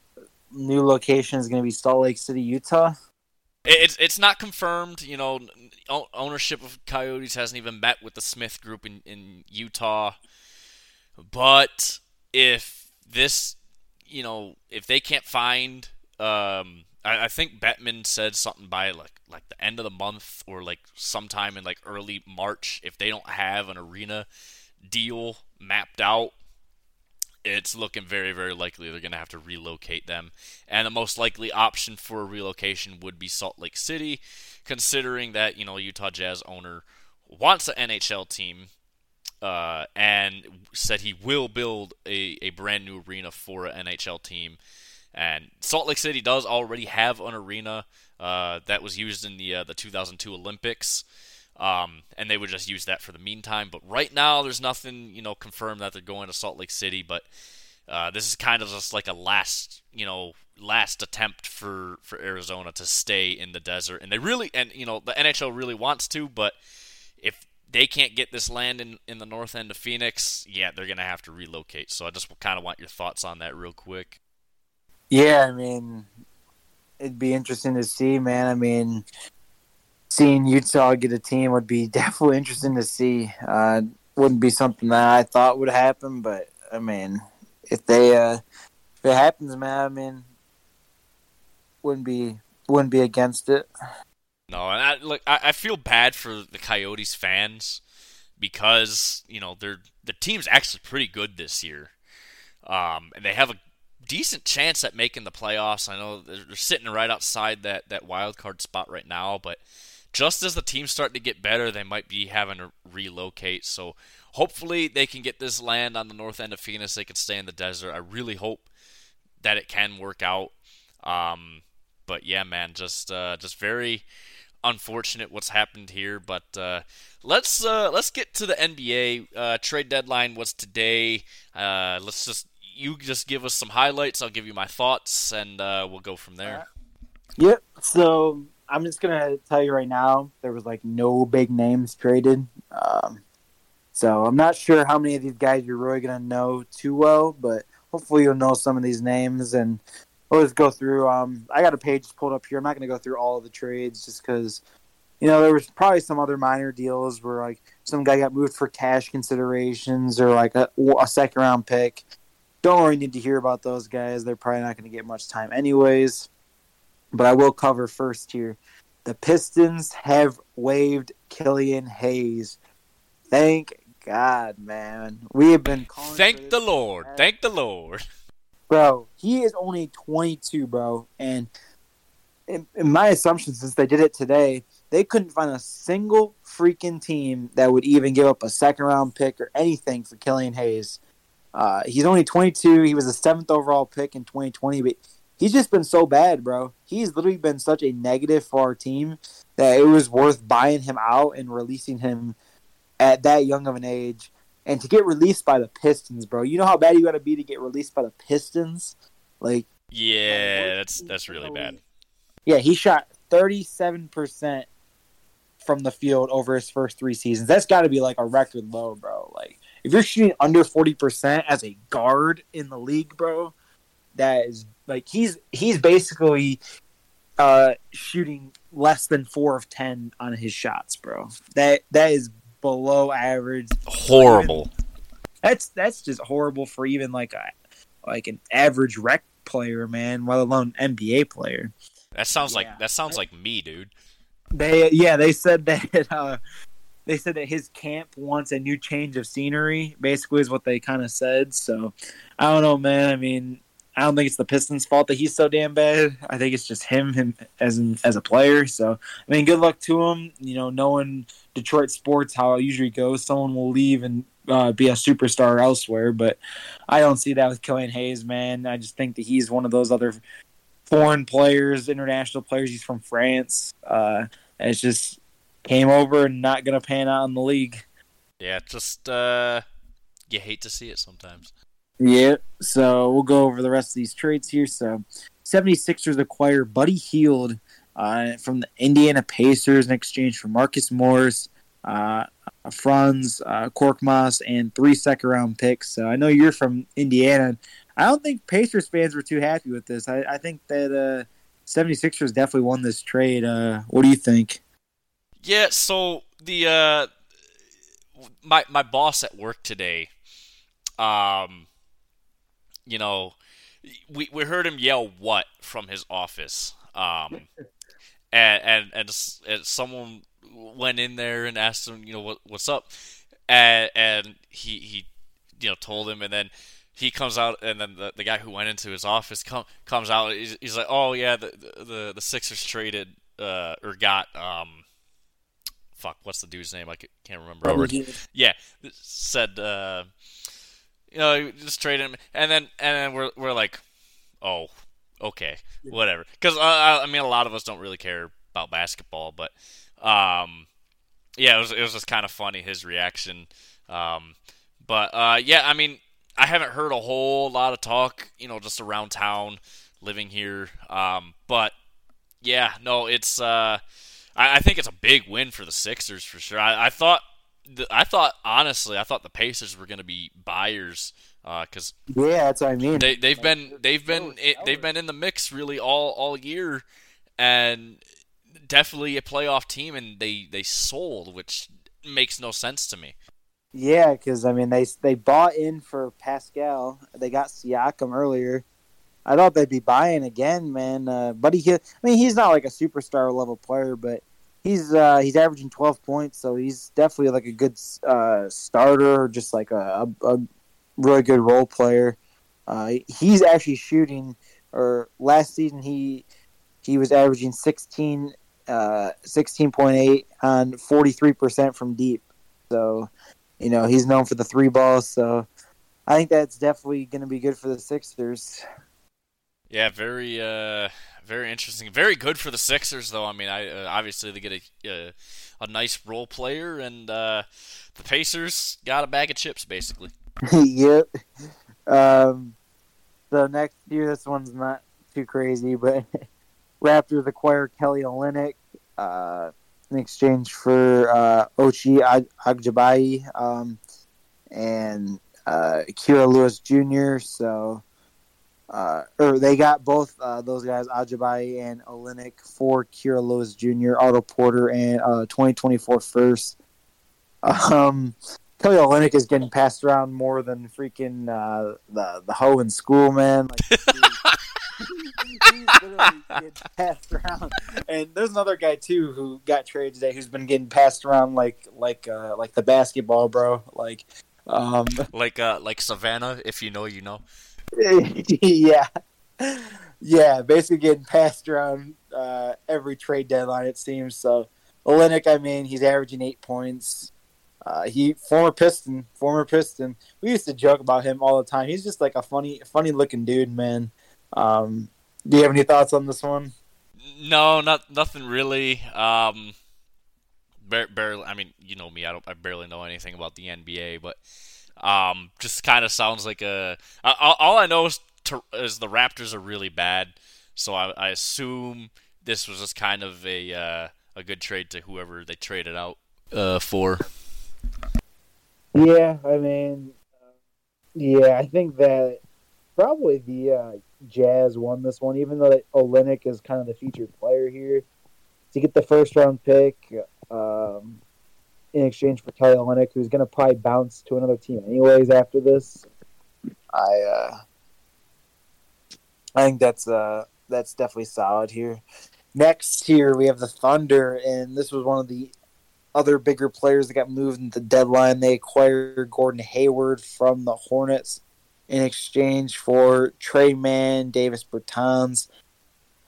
new location is going to be Salt Lake City, Utah. It's it's not confirmed. You know, ownership of Coyotes hasn't even met with the Smith Group in, in Utah. But if this, you know, if they can't find, um, I, I think Bettman said something by like like the end of the month or like sometime in like early March. If they don't have an arena deal mapped out, it's looking very, very likely they're going to have to relocate them. And the most likely option for a relocation would be Salt Lake City, considering that, you know, Utah Jazz owner wants an N H L team uh, and said he will build a, a brand new arena for an N H L team. And Salt Lake City does already have an arena uh, that was used in the, uh, the two thousand two Olympics. Um, and they would just use that for the meantime. But right now, there's nothing, you know, confirmed that they're going to Salt Lake City. But uh, this is kind of just like a last, you know, last attempt for, for Arizona to stay in the desert. And they really, and you know, the N H L really wants to. But if they can't get this land in, in the north end of Phoenix, yeah, they're going to have to relocate. So I just kind of want your thoughts on that real quick. Yeah, I mean, it'd be interesting to see, man. I mean, seeing Utah get a team would be definitely interesting to see. Uh, wouldn't be something that I thought would happen, but I mean, if they uh, if it happens, man, I mean, wouldn't be wouldn't be against it. No, and I, look, I, I feel bad for the Coyotes fans because you know they're the team's actually pretty good this year, um, and they have a decent chance at making the playoffs. I know they're sitting right outside that that wild card spot right now, but just as the team's starting to get better, they might be having to relocate. So hopefully they can get this land on the north end of Phoenix. They can stay in the desert. I really hope that it can work out. Um, but yeah, man, just uh, just very unfortunate what's happened here. But uh, let's uh, let's get to the N B A uh, trade deadline. What's today? Uh, let's just you just give us some highlights. I'll give you my thoughts, and uh, we'll go from there. Yep. So I'm just going to tell you right now, there was like no big names traded. Um, so I'm not sure how many of these guys you're really going to know too well, but hopefully you'll know some of these names. And we'll just go through. Um, I got a page pulled up here. I'm not going to go through all of the trades just because, you know, there was probably some other minor deals where like some guy got moved for cash considerations or like a, a second round pick. Don't really need to hear about those guys. They're probably not going to get much time anyways. But I will cover first here. The Pistons have waived Killian Hayes. Thank God, man. We have been calling Thank the Lord. Guy. Thank the Lord. Bro, he is only twenty-two, bro. And in, in my assumption, since they did it today, they couldn't find a single freaking team that would even give up a second-round pick or anything for Killian Hayes. Uh, he's only twenty-two. He was the seventh overall pick in twenty twenty, but he's just been so bad, bro. He's literally been such a negative for our team that it was worth buying him out and releasing him at that young of an age. And to get released by the Pistons, bro, you know how bad you got to be to get released by the Pistons? Like, yeah, like, that's that's really bad. Yeah, he shot thirty-seven percent from the field over his first three seasons. That's got to be like a record low, bro. Like, if you're shooting under forty percent as a guard in the league, bro, that is like he's he's basically uh, shooting less than four of ten on his shots, bro. That that is below average. Horrible. That's that's just horrible for even like a like an average rec player, man. Let alone N B A player. That sounds yeah. like that sounds like me, dude. They yeah they said that. Uh, They said that his camp wants a new change of scenery, basically is what they kind of said. So, I don't know, man. I mean, I don't think it's the Pistons' fault that he's so damn bad. I think it's just him, him as an, as a player. So, I mean, good luck to him. You know, knowing Detroit sports, how it usually goes, someone will leave and uh, be a superstar elsewhere. But I don't see that with Killian Hayes, man. I just think that he's one of those other foreign players, international players. He's from France. Uh, and it's just came over and not going to pan out in the league. Yeah, just uh, you hate to see it sometimes. Yeah, so we'll go over the rest of these trades here. So 76ers acquire Buddy Hield uh, from the Indiana Pacers in exchange for Marcus Morris, uh, Franz uh, Korkmaz, and three second-round picks. So I know you're from Indiana. I don't think Pacers fans were too happy with this. I, I think that uh, 76ers definitely won this trade. Uh, what do you think? Yeah, so the uh, my my boss at work today, um, you know, we we heard him yell "what" from his office, um, and, and and and someone went in there and asked him, you know, what what's up, and and he he you know told him, and then he comes out, and then the, the guy who went into his office com- comes out. He's, he's like, "Oh yeah, the the the Sixers traded uh, or got um." Fuck, what's the dude's name? I can't remember already. Yeah, said, uh, you know, just trade him, and then and then we're we're like, oh, okay, whatever. Because uh, I mean, a lot of us don't really care about basketball, but um, yeah, it was it was just kind of funny his reaction. Um, but uh, yeah, I mean, I haven't heard a whole lot of talk, you know, just around town, living here. Um, but yeah, no, it's uh. I think it's a big win for the Sixers for sure. I, I thought, the, I thought honestly, I thought the Pacers were going to be buyers because uh, yeah, that's what I mean. They, they've been, they've been, it, they've been in the mix really all, all year, and definitely a playoff team. And they, they sold, which makes no sense to me. Yeah, because I mean, they they bought in for Pascal. They got Siakam earlier. I thought they'd be buying again, man. Uh, Buddy Hield, I mean, he's not like a superstar level player, but. He's uh, he's averaging twelve points, so he's definitely like a good uh, starter, or just like a, a, a really good role player. Uh, he's actually shooting. Or last season, he he was averaging sixteen uh, sixteen point eight on forty three percent from deep. So, you know, he's known for the three ball. So, I think that's definitely going to be good for the Sixers. Yeah, very. Uh... Very interesting. Very good for the Sixers, though. I mean, I uh, obviously they get a uh, a nice role player, and uh, the Pacers got a bag of chips, basically. Yep. Um, so next year, this one's not too crazy, but Raptors acquire Kelly Olynyk uh, in exchange for uh, Ochi Agbaji um, and uh, Kira Lewis Junior So. Uh, or they got both uh, those guys, Ajabai and Olynyk, for Kira Lewis Junior, Otto Porter, and uh, twenty twenty-four first. Um, Kelly Olynyk is getting passed around more than freaking uh, the the hoe in school, man. Like, he's, he's literally getting passed around. And there's another guy too who got traded today who's been getting passed around like like uh, like the basketball, bro. Like um, like uh, like Savannah, if you know, you know. yeah, yeah. Basically, getting passed around uh, every trade deadline, it seems. So, Olynyk, I mean, he's averaging eight points. Uh, he former Piston, former Piston. We used to joke about him all the time. He's just like a funny, funny looking dude, man. Um, do you have any thoughts on this one? No, not nothing really. Um, bar- barely. I mean, you know me. I don't. I barely know anything about the N B A, but. Um, just kind of sounds like a. All, all I know is, to, is the Raptors are really bad, so I, I assume this was just kind of a uh, a good trade to whoever they traded out uh, for. Yeah, I mean, uh, yeah, I think that probably the uh, Jazz won this one, even though Olynyk is kind of the featured player here. To get the first round pick. Um, in exchange for Kelly Olynyk, who's going to probably bounce to another team anyways after this. I uh, I think that's uh, that's definitely solid here. Next here, we have the Thunder, and this was one of the other bigger players that got moved in the deadline. They acquired Gordon Hayward from the Hornets in exchange for Trey Mann, Davis Bertans.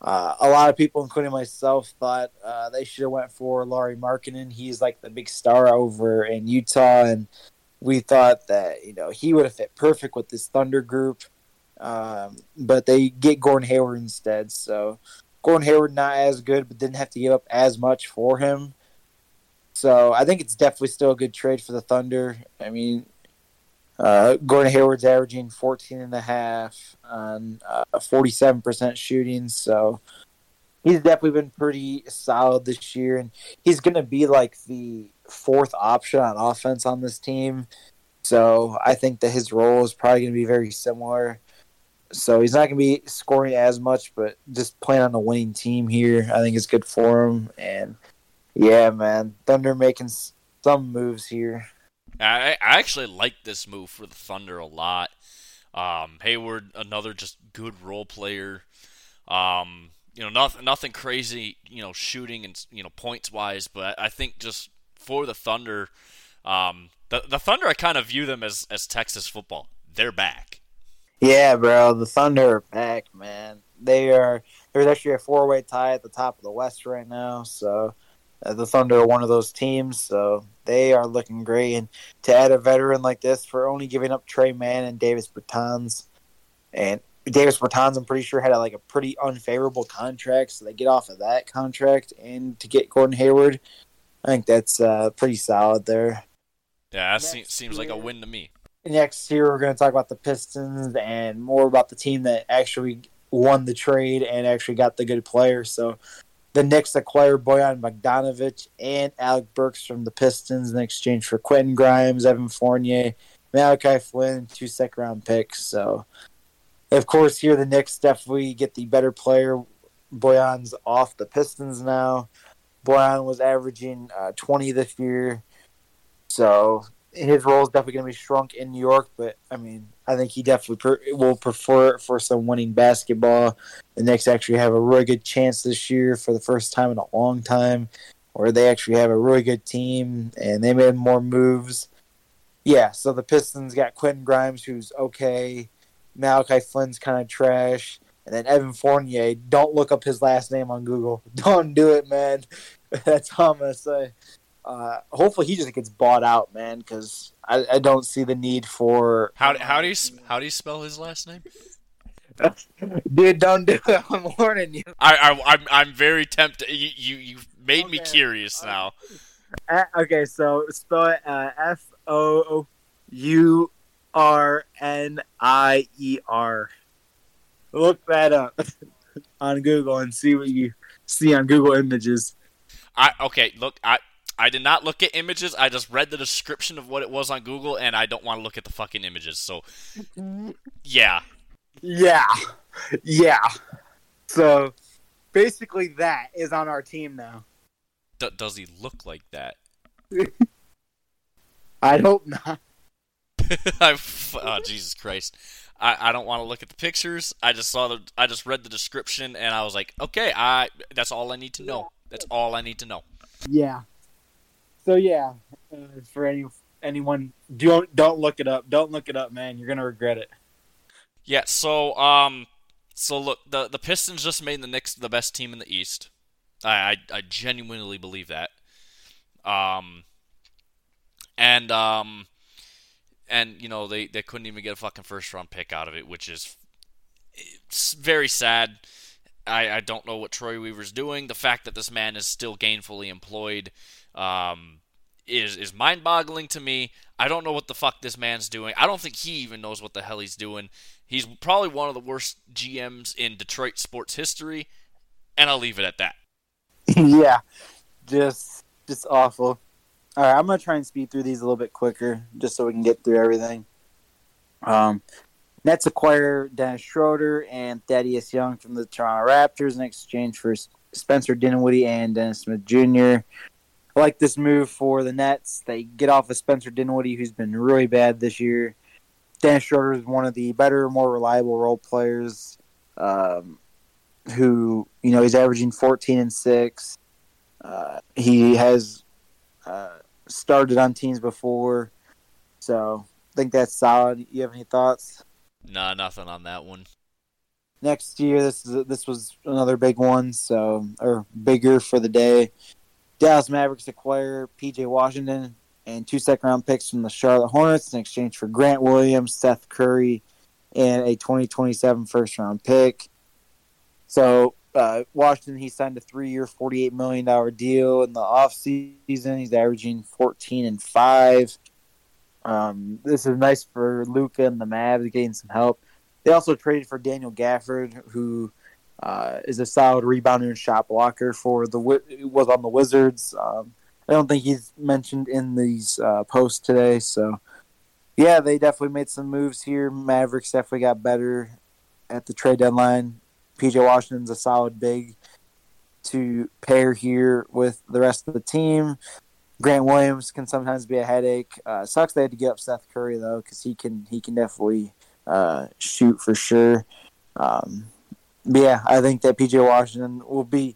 Uh, a lot of people, including myself, thought uh, they should have went for Lauri Markkanen. He's like the big star over in Utah, and we thought that you know he would have fit perfect with this Thunder group. Um, but they get Gordon Hayward instead. So Gordon Hayward not as good, but didn't have to give up as much for him. So I think it's definitely still a good trade for the Thunder. I mean, uh, Gordon Hayward's averaging fourteen and a half on uh, forty-seven percent shooting. So he's definitely been pretty solid this year. And he's going to be like the fourth option on offense on this team. So I think that his role is probably going to be very similar. So he's not going to be scoring as much, but just playing on a winning team here, I think is good for him. And, yeah, man, Thunder making some moves here. I, I actually like this move for the Thunder a lot. Um, Hayward, another just good role player. Um, you know, nothing, nothing crazy, you know, shooting and, you know, points-wise, but I think just for the Thunder – Um, the the Thunder, I kind of view them as, as Texas football. They're back. Yeah, bro, the Thunder are back, man. They are. There's actually a four way tie at the top of the West right now. So uh, the Thunder are one of those teams. So they are looking great. And to add a veteran like this for only giving up Trey Mann and Davis Bertans, and Davis Bertans, I'm pretty sure had a, like a pretty unfavorable contract. So they get off of that contract and to get Gordon Hayward, I think that's uh, pretty solid there. Yeah, that se- seems year, like a win to me. Next year, we're going to talk about the Pistons and more about the team that actually won the trade and actually got the good player. So the Knicks acquire Bojan Bogdanovic and Alec Burks from the Pistons in exchange for Quentin Grimes, Evan Fournier, Malachi Flynn, and two second-round picks. So, of course, here the Knicks definitely get the better player. Bojan's off the Pistons now. Bojan was averaging uh, twenty this year. So his role is definitely going to be shrunk in New York, but, I mean, I think he definitely per- will prefer it for some winning basketball. The Knicks actually have a really good chance this year for the first time in a long time, where they actually have a really good team, and they made more moves. Yeah, so the Pistons got Quentin Grimes, who's okay. Malachi Flynn's kind of trash. And then Evan Fournier, don't look up his last name on Google. Don't do it, man. That's all I'm going to say. Uh, hopefully he just gets bought out, man, because I, I don't see the need for... How, how, do you, how do you spell his last name? Dude, don't do it. I'm warning you. I, I, I'm, I'm very tempted. You, you, you made okay. me curious uh, now. Uh, okay, so spell it uh, F O U R N I E R. Look that up on Google and see what you see on Google Images. I okay, look, I I did not look at images. I just read the description of what it was on Google, and I don't want to look at the fucking images. So, yeah. Yeah. Yeah. So, basically that is on our team now. D- does he look like that? I hope not. Oh, Jesus Christ. I, I don't want to look at the pictures. I just saw the. I just read the description, and I was like, okay, I. That's all I need to know. That's all I need to know. Yeah. So yeah, uh, for any anyone, don't don't look it up. Don't look it up, man. You're gonna regret it. Yeah. So um, so look, the the Pistons just made the Knicks the best team in the East. I I, I genuinely believe that. Um. And um. And, you know, they, they couldn't even get a fucking first-round pick out of it, which is it's very sad. I, I don't know what Troy Weaver's doing. The fact that this man is still gainfully employed um, is, is mind-boggling to me. I don't know what the fuck this man's doing. I don't think he even knows what the hell he's doing. He's probably one of the worst G Ms in Detroit sports history, and I'll leave it at that. Yeah, just just awful. All right, I'm going to try and speed through these a little bit quicker just so we can get through everything. Um, Nets acquire Dennis Schroeder and Thaddeus Young from the Toronto Raptors in exchange for Spencer Dinwiddie and Dennis Smith Junior I like this move for the Nets. They get off of Spencer Dinwiddie, who's been really bad this year. Dennis Schroeder is one of the better, more reliable role players um, who, you know, he's averaging fourteen and six. Uh, he has... Uh, started on teams before, so I think that's solid. You have any thoughts? Nah, nothing on that one. Next year, this is this was another big one, so or bigger for the day. Dallas Mavericks acquire P J Washington and two second round picks from the Charlotte Hornets in exchange for Grant Williams, Seth Curry, and a twenty twenty-seven first-round pick. So uh, Washington, he signed a three-year, forty-eight million dollars deal in the offseason. He's averaging fourteen and five. Um, this is nice for Luka and the Mavs getting some help. They also traded for Daniel Gafford, who uh, is a solid rebounder and shot blocker for the was on the Wizards. Um, I don't think he's mentioned in these uh, posts today. So, yeah, they definitely made some moves here. Mavericks definitely got better at the trade deadline. P J Washington's a solid big to pair here with the rest of the team. Grant Williams can sometimes be a headache. Uh, sucks they had to give up Seth Curry, though, because he can, he can definitely uh, shoot for sure. Um, yeah, I think that P J Washington will be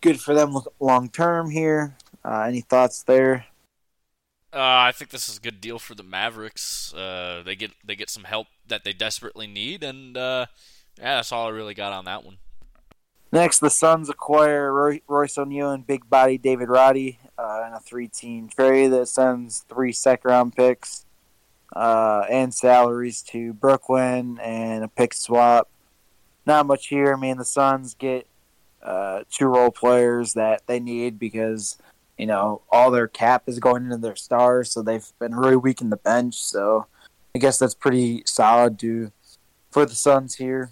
good for them long-term here. Uh, any thoughts there? Uh, I think this is a good deal for the Mavericks. Uh, they get they get some help that they desperately need, and uh, yeah, that's all I really got on that one. Next, the Suns acquire Roy- Royce O'Neal and big body David Roddy uh, in a three-team trade that sends three second-round picks uh, and salaries to Brooklyn and a pick swap. Not much here. I mean, the Suns get uh, two role players that they need because – you know, all their cap is going into their stars, so they've been really weak in the bench. So I guess that's pretty solid to for the Suns here.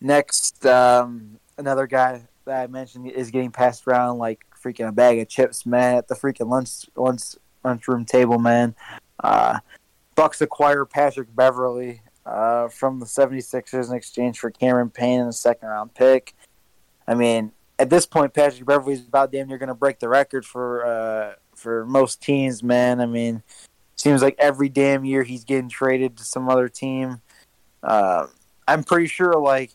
Next, um, another guy that I mentioned is getting passed around like freaking a bag of chips, man, at the freaking lunch lunch lunchroom table, man. Uh, Bucks acquire Patrick Beverly uh, from the seventy-sixers in exchange for Cameron Payne and a second-round pick. I mean, at this point, Patrick Beverly is about damn near going to break the record for uh, for most teams, man. I mean, seems like every damn year he's getting traded to some other team. Uh, I'm pretty sure, like,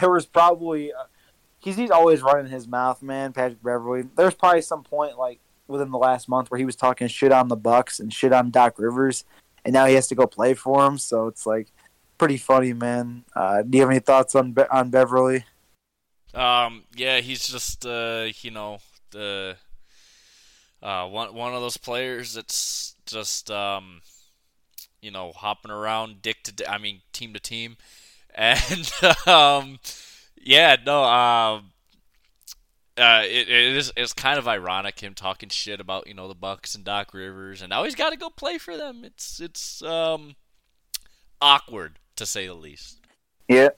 there was probably uh, – he's, he's always running his mouth, man, Patrick Beverly. There's probably some point, like, within the last month where he was talking shit on the Bucks and shit on Doc Rivers, and now he has to go play for him. So it's, like, pretty funny, man. Uh, do you have any thoughts on Be- on Beverly? Um. Yeah, he's just uh, you know, the uh one one of those players that's just um, you know, hopping around dick to di- I mean team to team, and um, yeah, no, um, uh, uh, it, it is it's kind of ironic him talking shit about you know the Bucks and Doc Rivers, and now he's got to go play for them. It's it's um, awkward to say the least. Yeah.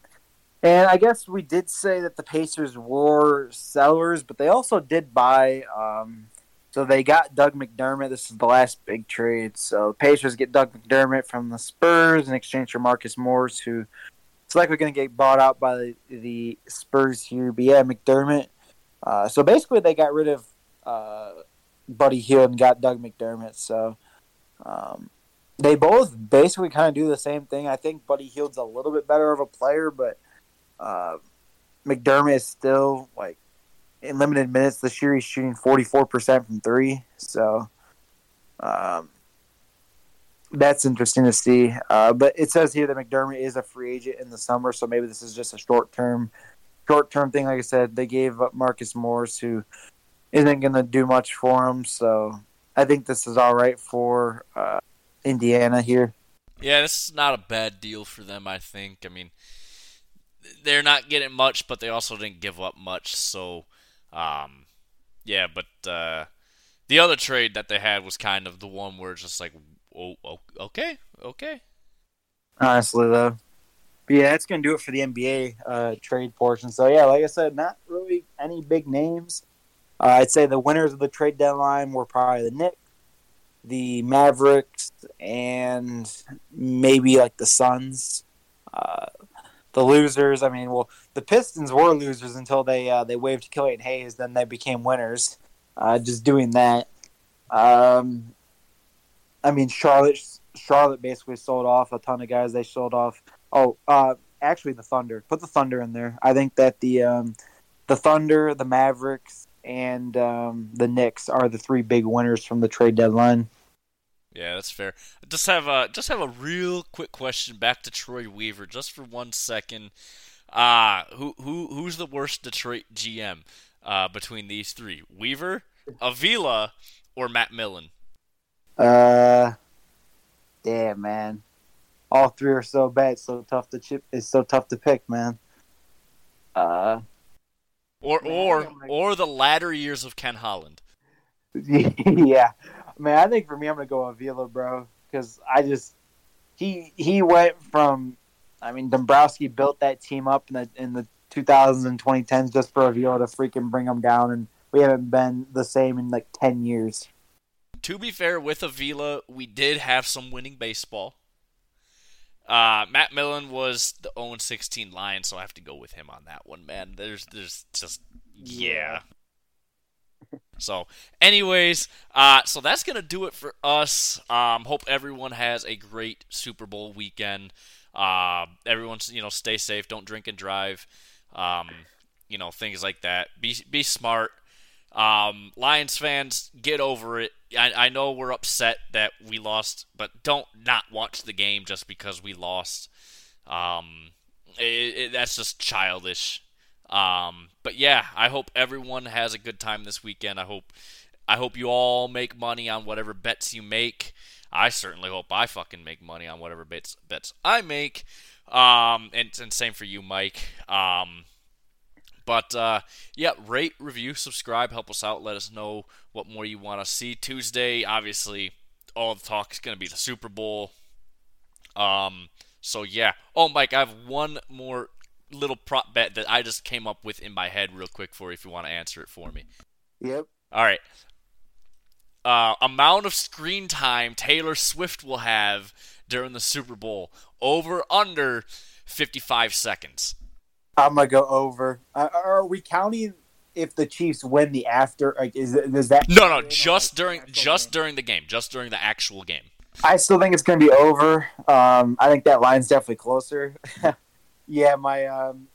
And I guess we did say that the Pacers were sellers, but they also did buy. Um, so they got Doug McDermott. This is the last big trade. So the Pacers get Doug McDermott from the Spurs in exchange for Marcus Morris, who is likely going to get bought out by the, the Spurs here. But yeah, McDermott. Uh, so basically they got rid of uh, Buddy Hield and got Doug McDermott. So um, they both basically kind of do the same thing. I think Buddy Hield's a little bit better of a player, but Uh, McDermott is still, like, in limited minutes this year, he's shooting forty-four percent from three. So um, that's interesting to see. Uh, but it says here that McDermott is a free agent in the summer, so maybe this is just a short-term short-term thing. Like I said, they gave up Marcus Morris, who isn't going to do much for him. So I think this is all right for uh, Indiana here. Yeah, this is not a bad deal for them, I think. I mean, they're not getting much, but they also didn't give up much. So, um, yeah, but uh, the other trade that they had was kind of the one where it's just like, oh, okay, okay. Honestly, though. But yeah, that's going to do it for the N B A uh, trade portion. So, yeah, like I said, not really any big names. Uh, I'd say the winners of the trade deadline were probably the Knicks, the Mavericks, and maybe, like, the Suns. Uh The losers, I mean, well, the Pistons were losers until they uh, they waived Killian Hayes. Then they became winners uh, just doing that. Um, I mean, Charlotte Charlotte basically sold off a ton of guys. They sold off. Oh, uh, actually, the Thunder. Put the Thunder in there. I think that the um, the Thunder, the Mavericks, and um, the Knicks are the three big winners from the trade deadline. Yeah, that's fair. Just have a just have a real quick question back to Troy Weaver, just for one second. Uh who who who's the worst Detroit G M uh, between these three? Weaver, Avila, or Matt Millen? Uh, damn, man. All three are so bad. It's so tough to chip. It's so tough to pick, man. Uh, or or man, like, or the latter years of Ken Holland. Yeah, man. I think for me, I'm gonna go Avila, bro, because I just he he went from. I mean, Dombrowski built that team up in the in the two thousands and twenty tens just for Avila to freaking bring them down, and we haven't been the same in like ten years. To be fair, with Avila, we did have some winning baseball. Uh, Matt Millen was the oh and sixteen Lion, so I have to go with him on that one, man. There's there's just, yeah. So, anyways, uh, so that's going to do it for us. Um, hope everyone has a great Super Bowl weekend. Uh, everyone, you know, stay safe. Don't drink and drive. Um, you know, things like that. Be be smart. Um, Lions fans, get over it. I, I know we're upset that we lost, but don't not watch the game just because we lost. Um, it, it, that's just childish. Um, but yeah, I hope everyone has a good time this weekend. I hope, I hope you all make money on whatever bets you make. I certainly hope I fucking make money on whatever bets bets I make. Um, and, and same for you, Mike. Um. But, uh, yeah, rate, review, subscribe, help us out. Let us know what more you want to see. Tuesday, obviously, all the talk is going to be the Super Bowl. Um, so, yeah. Oh, Mike, I have one more little prop bet that I just came up with in my head real quick for you if you want to answer it for me. Yep. All right. Uh, amount of screen time Taylor Swift will have during the Super Bowl. Over, under fifty-five seconds. I'm gonna go over. Uh, are we counting if the Chiefs win the after? Like, is does that? No, no, just during, just game? during the game, just during the actual game. I still think it's gonna be over. Um, I think that line's definitely closer. Yeah, my um,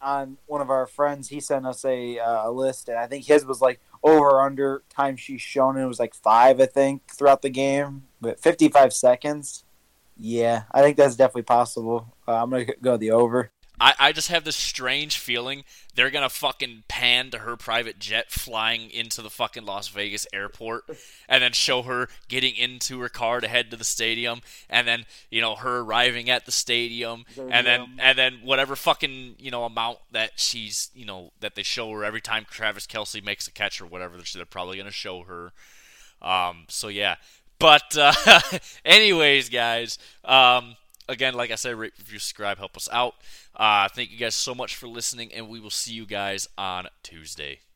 on one of our friends, he sent us a uh, a list, and I think his was like over under time she's shown, and it was like five, I think, throughout the game, but fifty-five seconds. Yeah, I think that's definitely possible. Uh, I'm gonna go the over. I, I just have this strange feeling they're going to fucking pan to her private jet flying into the fucking Las Vegas airport and then show her getting into her car to head to the stadium and then, you know, her arriving at the stadium and then and then whatever fucking, you know, amount that she's, you know, that they show her every time Travis Kelce makes a catch or whatever, they're probably going to show her. Um, so, yeah. But uh, anyways, guys, um, again, like I said, rate, review, subscribe, help us out. Uh, thank you guys so much for listening, and we will see you guys on Tuesday.